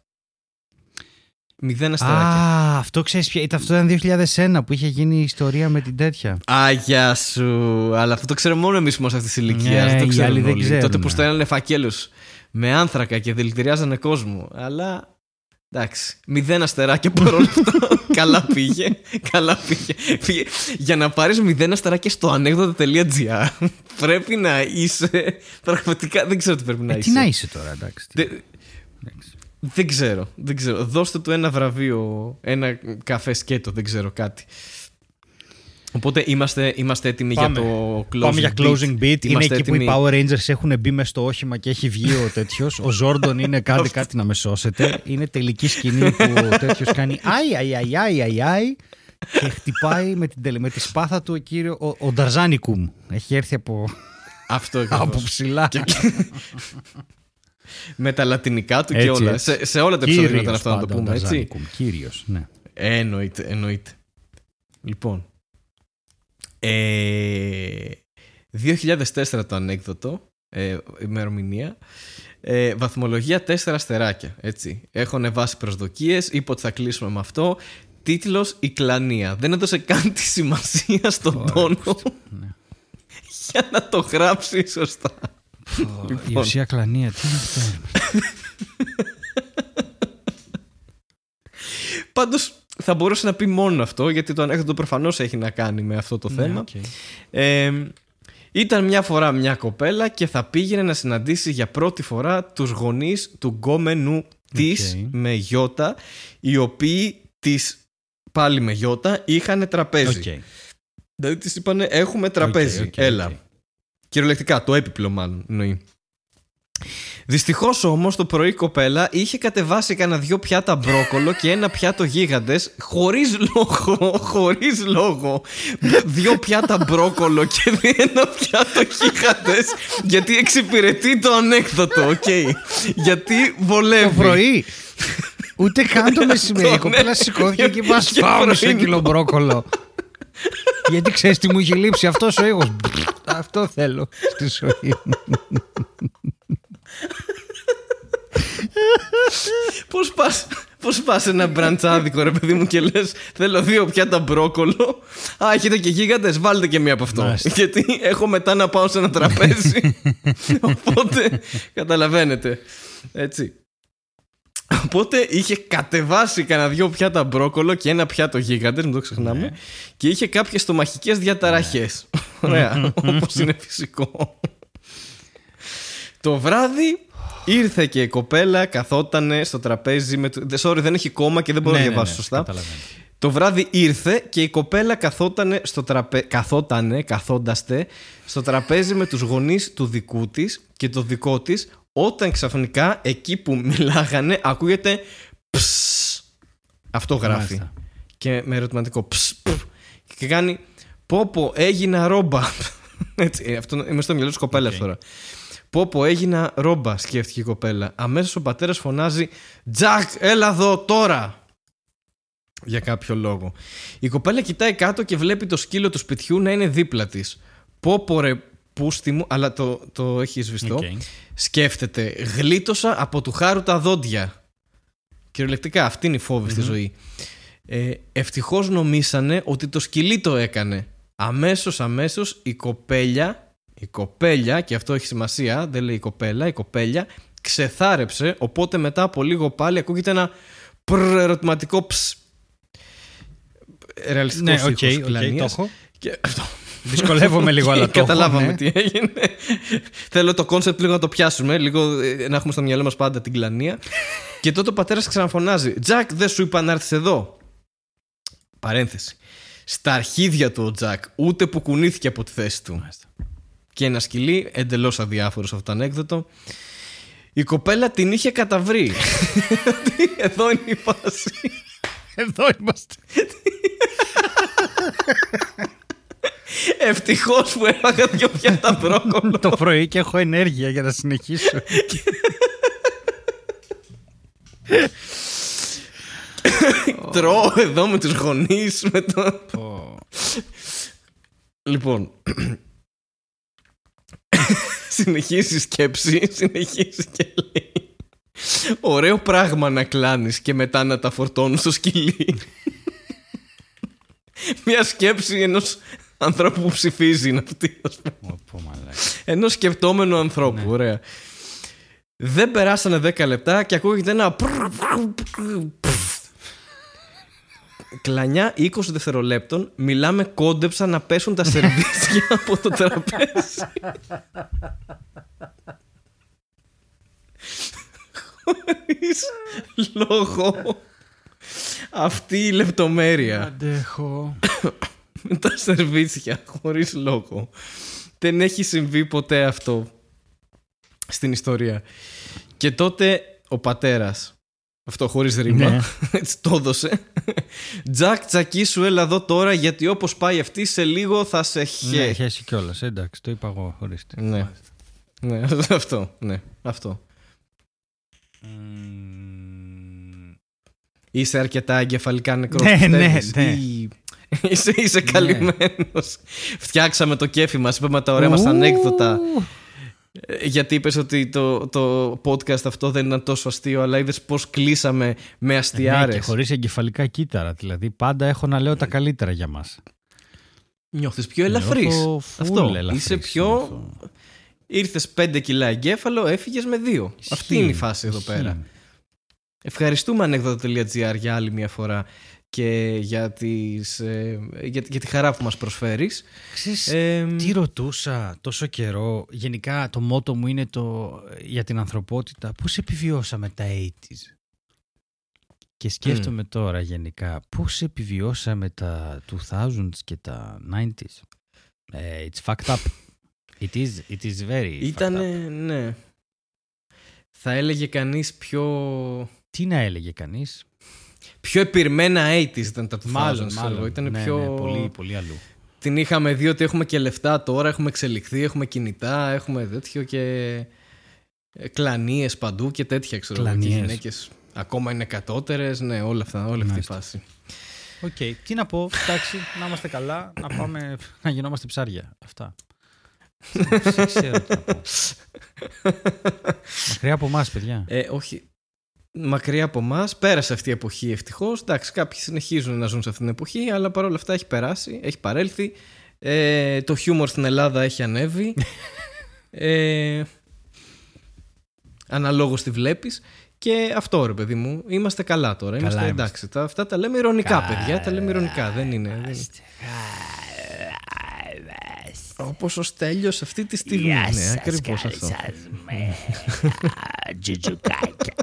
Μηδέν αστεράκια. Α, αυτό ξέρεις πια, αυτό ήταν δύο χιλιάδες ένα που είχε γίνει η ιστορία με την τέτοια. Αγιά σου, αλλά αυτό το ξέρουμε μόνο εμείς όμως αυτής της ηλικίας. Ναι, το οι άλλοι δεν ξέρουν. Τότε που στέλνανε φακέλους με άνθρακα και δηλητηριάζανε κόσμο, αλλά... Εντάξει, μηδέν αστεράκια παρόλο αυτό. Καλά πήγε. Καλά πήγε. πήγε. Για να πάρεις μηδέν αστεράκια στο ανέκδοτα.gr πρέπει να είσαι. Πραγματικά δεν ξέρω τι πρέπει να ε, είσαι. Τι να είσαι τώρα, εντάξει. Δε... εντάξει. Δεν ξέρω, δεν ξέρω. Δώστε του ένα βραβείο, ένα καφέ σκέτο, δεν ξέρω κάτι. Οπότε είμαστε, είμαστε έτοιμοι Πάμε. για το closing. Πάμε για closing beat. Είναι εκεί έτοιμοι. Που οι Power Rangers έχουν μπει μες στο όχημα και έχει βγει ο τέτοιος. Ο Ζόρντον είναι κάτι, κάτι να με σώσετε. Είναι τελική σκηνή που ο τέτοιος κάνει αι, αι, αι, αι, αι, αι, και χτυπάει με, την, με τη σπάθα του ο κύριο ο, ο Νταρζάνικουμ. Έχει έρθει από, Αυτό από ψηλά. Και... με τα λατινικά του έτσι, και όλα. Έτσι. Σε, σε όλα τα επεισόδια ήταν αυτό, να το πούμε έτσι. Κύριος, ναι. Ε, εννοείται, εννοείται. Λοιπόν. Ε, δύο χιλιάδες τέσσερα το ανέκδοτο, ε, ημερομηνία, ε, βαθμολογία τέσσερα αστεράκια, έτσι. Έχω ανεβάσει προσδοκίες, είπα ότι θα κλείσουμε με αυτό. Τίτλος «Η κλανία». Δεν έδωσε καν τη σημασία στον Ωραία, τόνο ναι. για να το γράψει σωστά. Ω, λοιπόν. Η ουσία κλανία, τι είναι αυτό. Πάντως θα μπορούσε να πει μόνο αυτό, γιατί το ανέκδοτο προφανώς έχει να κάνει με αυτό το ναι, θέμα. Okay. Ε, ήταν μια φορά μια κοπέλα και θα πήγαινε να συναντήσει για πρώτη φορά τους γονείς του γκόμενου της okay. με γιώτα, οι οποίοι της πάλι με γιώτα είχαν τραπέζι. Okay. Δηλαδή της είπανε έχουμε τραπέζι, okay, okay, έλα. Okay. Κυριολεκτικά, το έπιπλο μάλλον εννοεί. Δυστυχώς όμως το πρωί η κοπέλα είχε κατεβάσει κανένα δυο πιάτα μπρόκολο και ένα πιάτο γίγαντες, χωρίς λόγο, χωρίς λόγο. Δυο πιάτα μπρόκολο και ένα πιάτο γίγαντες, γιατί εξυπηρετεί το ανέκδοτο, οκ. Okay. Γιατί βολεύει. Το πρωί, ούτε καν το μεσημέρι, η κοπέλα σηκώθηκε και μας φάω σε κιλό μπρόκολο. Γιατί ξέρεις τι μου είχε λείψει, αυτός ο εγώ. Αυτό θέλω στη ζωή μου. Πώς πας, πώς πας ένα μπραντσάδικο ρε παιδί μου και λες θέλω δύο πιάτα μπρόκολο. Α, έχετε και γίγαντες, βάλτε και μία από αυτό. Μάλιστα. Γιατί έχω μετά να πάω σε ένα τραπέζι. Οπότε καταλαβαίνετε. Έτσι. Οπότε είχε κατεβάσει κανένα δυο πιάτα μπρόκολο και ένα πιάτο γίγαντες, μην το ξεχνάμε, ναι. και είχε κάποιες στομαχικές διαταραχές. Ναι. Ωραία, όπως είναι φυσικό. Το βράδυ ήρθε και η κοπέλα, καθότανε στο τραπέζι με το... Sorry, δεν έχει κόμμα και δεν μπορώ ναι, να διαβάσω ναι, ναι, σωστά. Το βράδυ ήρθε και η κοπέλα καθότανε στο τραπέ... καθότανε, καθόνταστε στο τραπέζι με τους γονείς του δικού της και το δικό της, όταν ξαφνικά εκεί που μιλάγανε ακούγεται «Ψσσ». Αυτό γράφει. Μάλιστα. Και με ερωτηματικό «Ψσσ». Και κάνει «Πόπο, έγινα ρόμπα». Έτσι, αυτό, είμαι στο μυαλό της κοπέλας okay. τώρα. «Πόπο, έγινα ρόμπα», σκέφτηκε η κοπέλα. Αμέσως ο πατέρας φωνάζει «Τζακ, έλα εδώ τώρα». Για κάποιο λόγο. Η κοπέλα κοιτάει κάτω και βλέπει το σκύλο του σπιτιού να είναι δίπλα της. «Πόπο ρε, πούστη μου», αλλά το, το έχει σβηστό. Okay. Σκέφτεται, γλίτωσα από του χάρου τα δόντια. Κυριολεκτικά, αυτή είναι η φόβη mm-hmm. στη ζωή. Ε, ευτυχώς νομίσανε ότι το σκυλί το έκανε. Αμέσως, αμέσως η κοπέλια, η κοπέλια, και αυτό έχει σημασία, δεν λέει η κοπέλα, η κοπέλια ξεθάρεψε. Οπότε μετά από λίγο πάλι ακούγεται ένα πρ, ερωτηματικό ψ. Ρεαλιστικό ναι, okay, ήχος κλανίας. Okay, και αυτό. Δυσκολεύομαι λίγο, αλλά το καταλάβαμε τι έγινε. Θέλω το κόνσεπτ λίγο να το πιάσουμε, λίγο να έχουμε στο μυαλό μας πάντα την κλανία. Και τότε ο πατέρας ξαναφωνάζει «Τζακ, δεν σου είπα να έρθεις εδώ». Παρένθεση. Στα αρχίδια του ο Τζακ ούτε που κουνήθηκε από τη θέση του. Και ένα σκυλί εντελώς αδιάφορος αυτό το ανέκδοτο. Η κοπέλα την είχε καταβρει. Εδώ είναι η φάση. Εδώ είμαστε. Ευτυχώς που έφαγα δυο πιάτα μπρόκολο το πρωί και έχω ενέργεια για να συνεχίσω. Τρώω εδώ με τους γονείς. Λοιπόν, συνεχίζει η σκέψη, συνεχίζει και λέει ωραίο πράγμα να κλάνεις και μετά να τα φορτώνεις στο σκυλί. Μια σκέψη ενός ανθρώπου που ψηφίζει είναι αυτή. Ενός σκεπτόμενου ανθρώπου, ναι. Ωραία. Δεν περάσανε δέκα λεπτά και ακούγεται ένα κλανιά είκοσι δευτερολέπτων. Μιλάμε κόντεψα να πέσουν τα σερβίτσια από το τραπέζι. Χωρίς λόγο. Αυτή η λεπτομέρεια. Αντέχω. Με τα σερβίτσια, χωρίς λόγο. Δεν έχει συμβεί ποτέ αυτό στην ιστορία. Και τότε ο πατέρας, αυτό χωρίς ρήμα, ναι. έτσι το έδωσε. «Τζακ, τσακί σου, έλα εδώ τώρα, γιατί όπως πάει αυτή σε λίγο θα σε χέ». Ναι, χέσει κιόλας, εντάξει, το είπα εγώ χωρίς τη. Ναι. ναι, αυτό, ναι, αυτό. Mm. Είσαι αρκετά εγκεφαλικά νεκρός. Ναι, ναι, ναι. Ή... Είσαι, είσαι καλυμμένος. Φτιάξαμε το κέφι μας, είπαμε τα ωραία μας ανέκδοτα. Γιατί είπες ότι το, το podcast αυτό δεν ήταν τόσο αστείο, αλλά είδες πώς κλείσαμε με αστιάρες. Ναι, και χωρίς εγκεφαλικά κύτταρα. Δηλαδή πάντα έχω να λέω τα καλύτερα για μας. Νιώθεις πιο ελαφρύς. Αυτό. Ελαφρύς, είσαι πιο... Νιώθω. Ήρθες πέντε κιλά εγκέφαλο, έφυγες με δύο. Ισχύ. Αυτή είναι η φάση εδώ πέρα. Ισχύ. Ευχαριστούμε ανέκδοτο.gr για άλλη μια φορά και για, τις, ε, για, για τη χαρά που μας προσφέρεις. Ξέρεις, ε, τι ρωτούσα τόσο καιρό. Γενικά το μότο μου είναι το, για την ανθρωπότητα. Πώς επιβιώσαμε τα ογδόντα. Και σκέφτομαι mm. τώρα γενικά πώς επιβιώσαμε τα δύο χιλιάδες και τα ενενήντα. Ε, it's fucked up. It is, it is very Ήτανε, fucked up. Ναι. Θα έλεγε κανείς πιο... Τι να έλεγε κανείς? Πιο επιρμένα ογδόντα ήταν τα δύο χιλιάδες. Μάλλον, μάλλον. Ήτανε ναι, πιο... ναι, πολύ, πολύ αλλού. Την είχαμε δει ότι έχουμε και λεφτά τώρα, έχουμε εξελιχθεί, έχουμε κινητά, έχουμε τέτοιο και κλανίες παντού και τέτοια, ξέρω. Κλανίες. Και γυναίκες ακόμα είναι κατώτερες, ναι, όλα αυτά, όλη αυτή η φάση. Οκ, okay. Τι να πω, εντάξει, να είμαστε καλά, να πάμε να γινόμαστε ψάρια, αυτά. Δεν ξέρω τι να πω. Μακριά από εμάς, παιδιά. Ε, όχι, μακριά από εμάς, πέρασε αυτή η εποχή ευτυχώς, εντάξει, κάποιοι συνεχίζουν να ζουν σε αυτή την εποχή, αλλά παρόλα αυτά έχει περάσει, έχει παρέλθει, ε, το χιούμορ στην Ελλάδα έχει ανέβει, ε, αναλόγως τη βλέπεις. Και αυτό ρε παιδί μου, είμαστε καλά τώρα. Καλά είμαστε, είμαστε εντάξει. Τα, αυτά τα λέμε ειρωνικά, καλά, παιδιά. Τα λέμε ειρωνικά, δεν είναι. Δεν είναι. Όπως ο Στέλιος αυτή τη στιγμή. Γεια σας, ναι, ακριβώς αυτό. Με τζιτζουκάκια.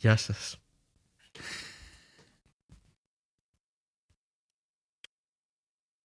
Γεια σας.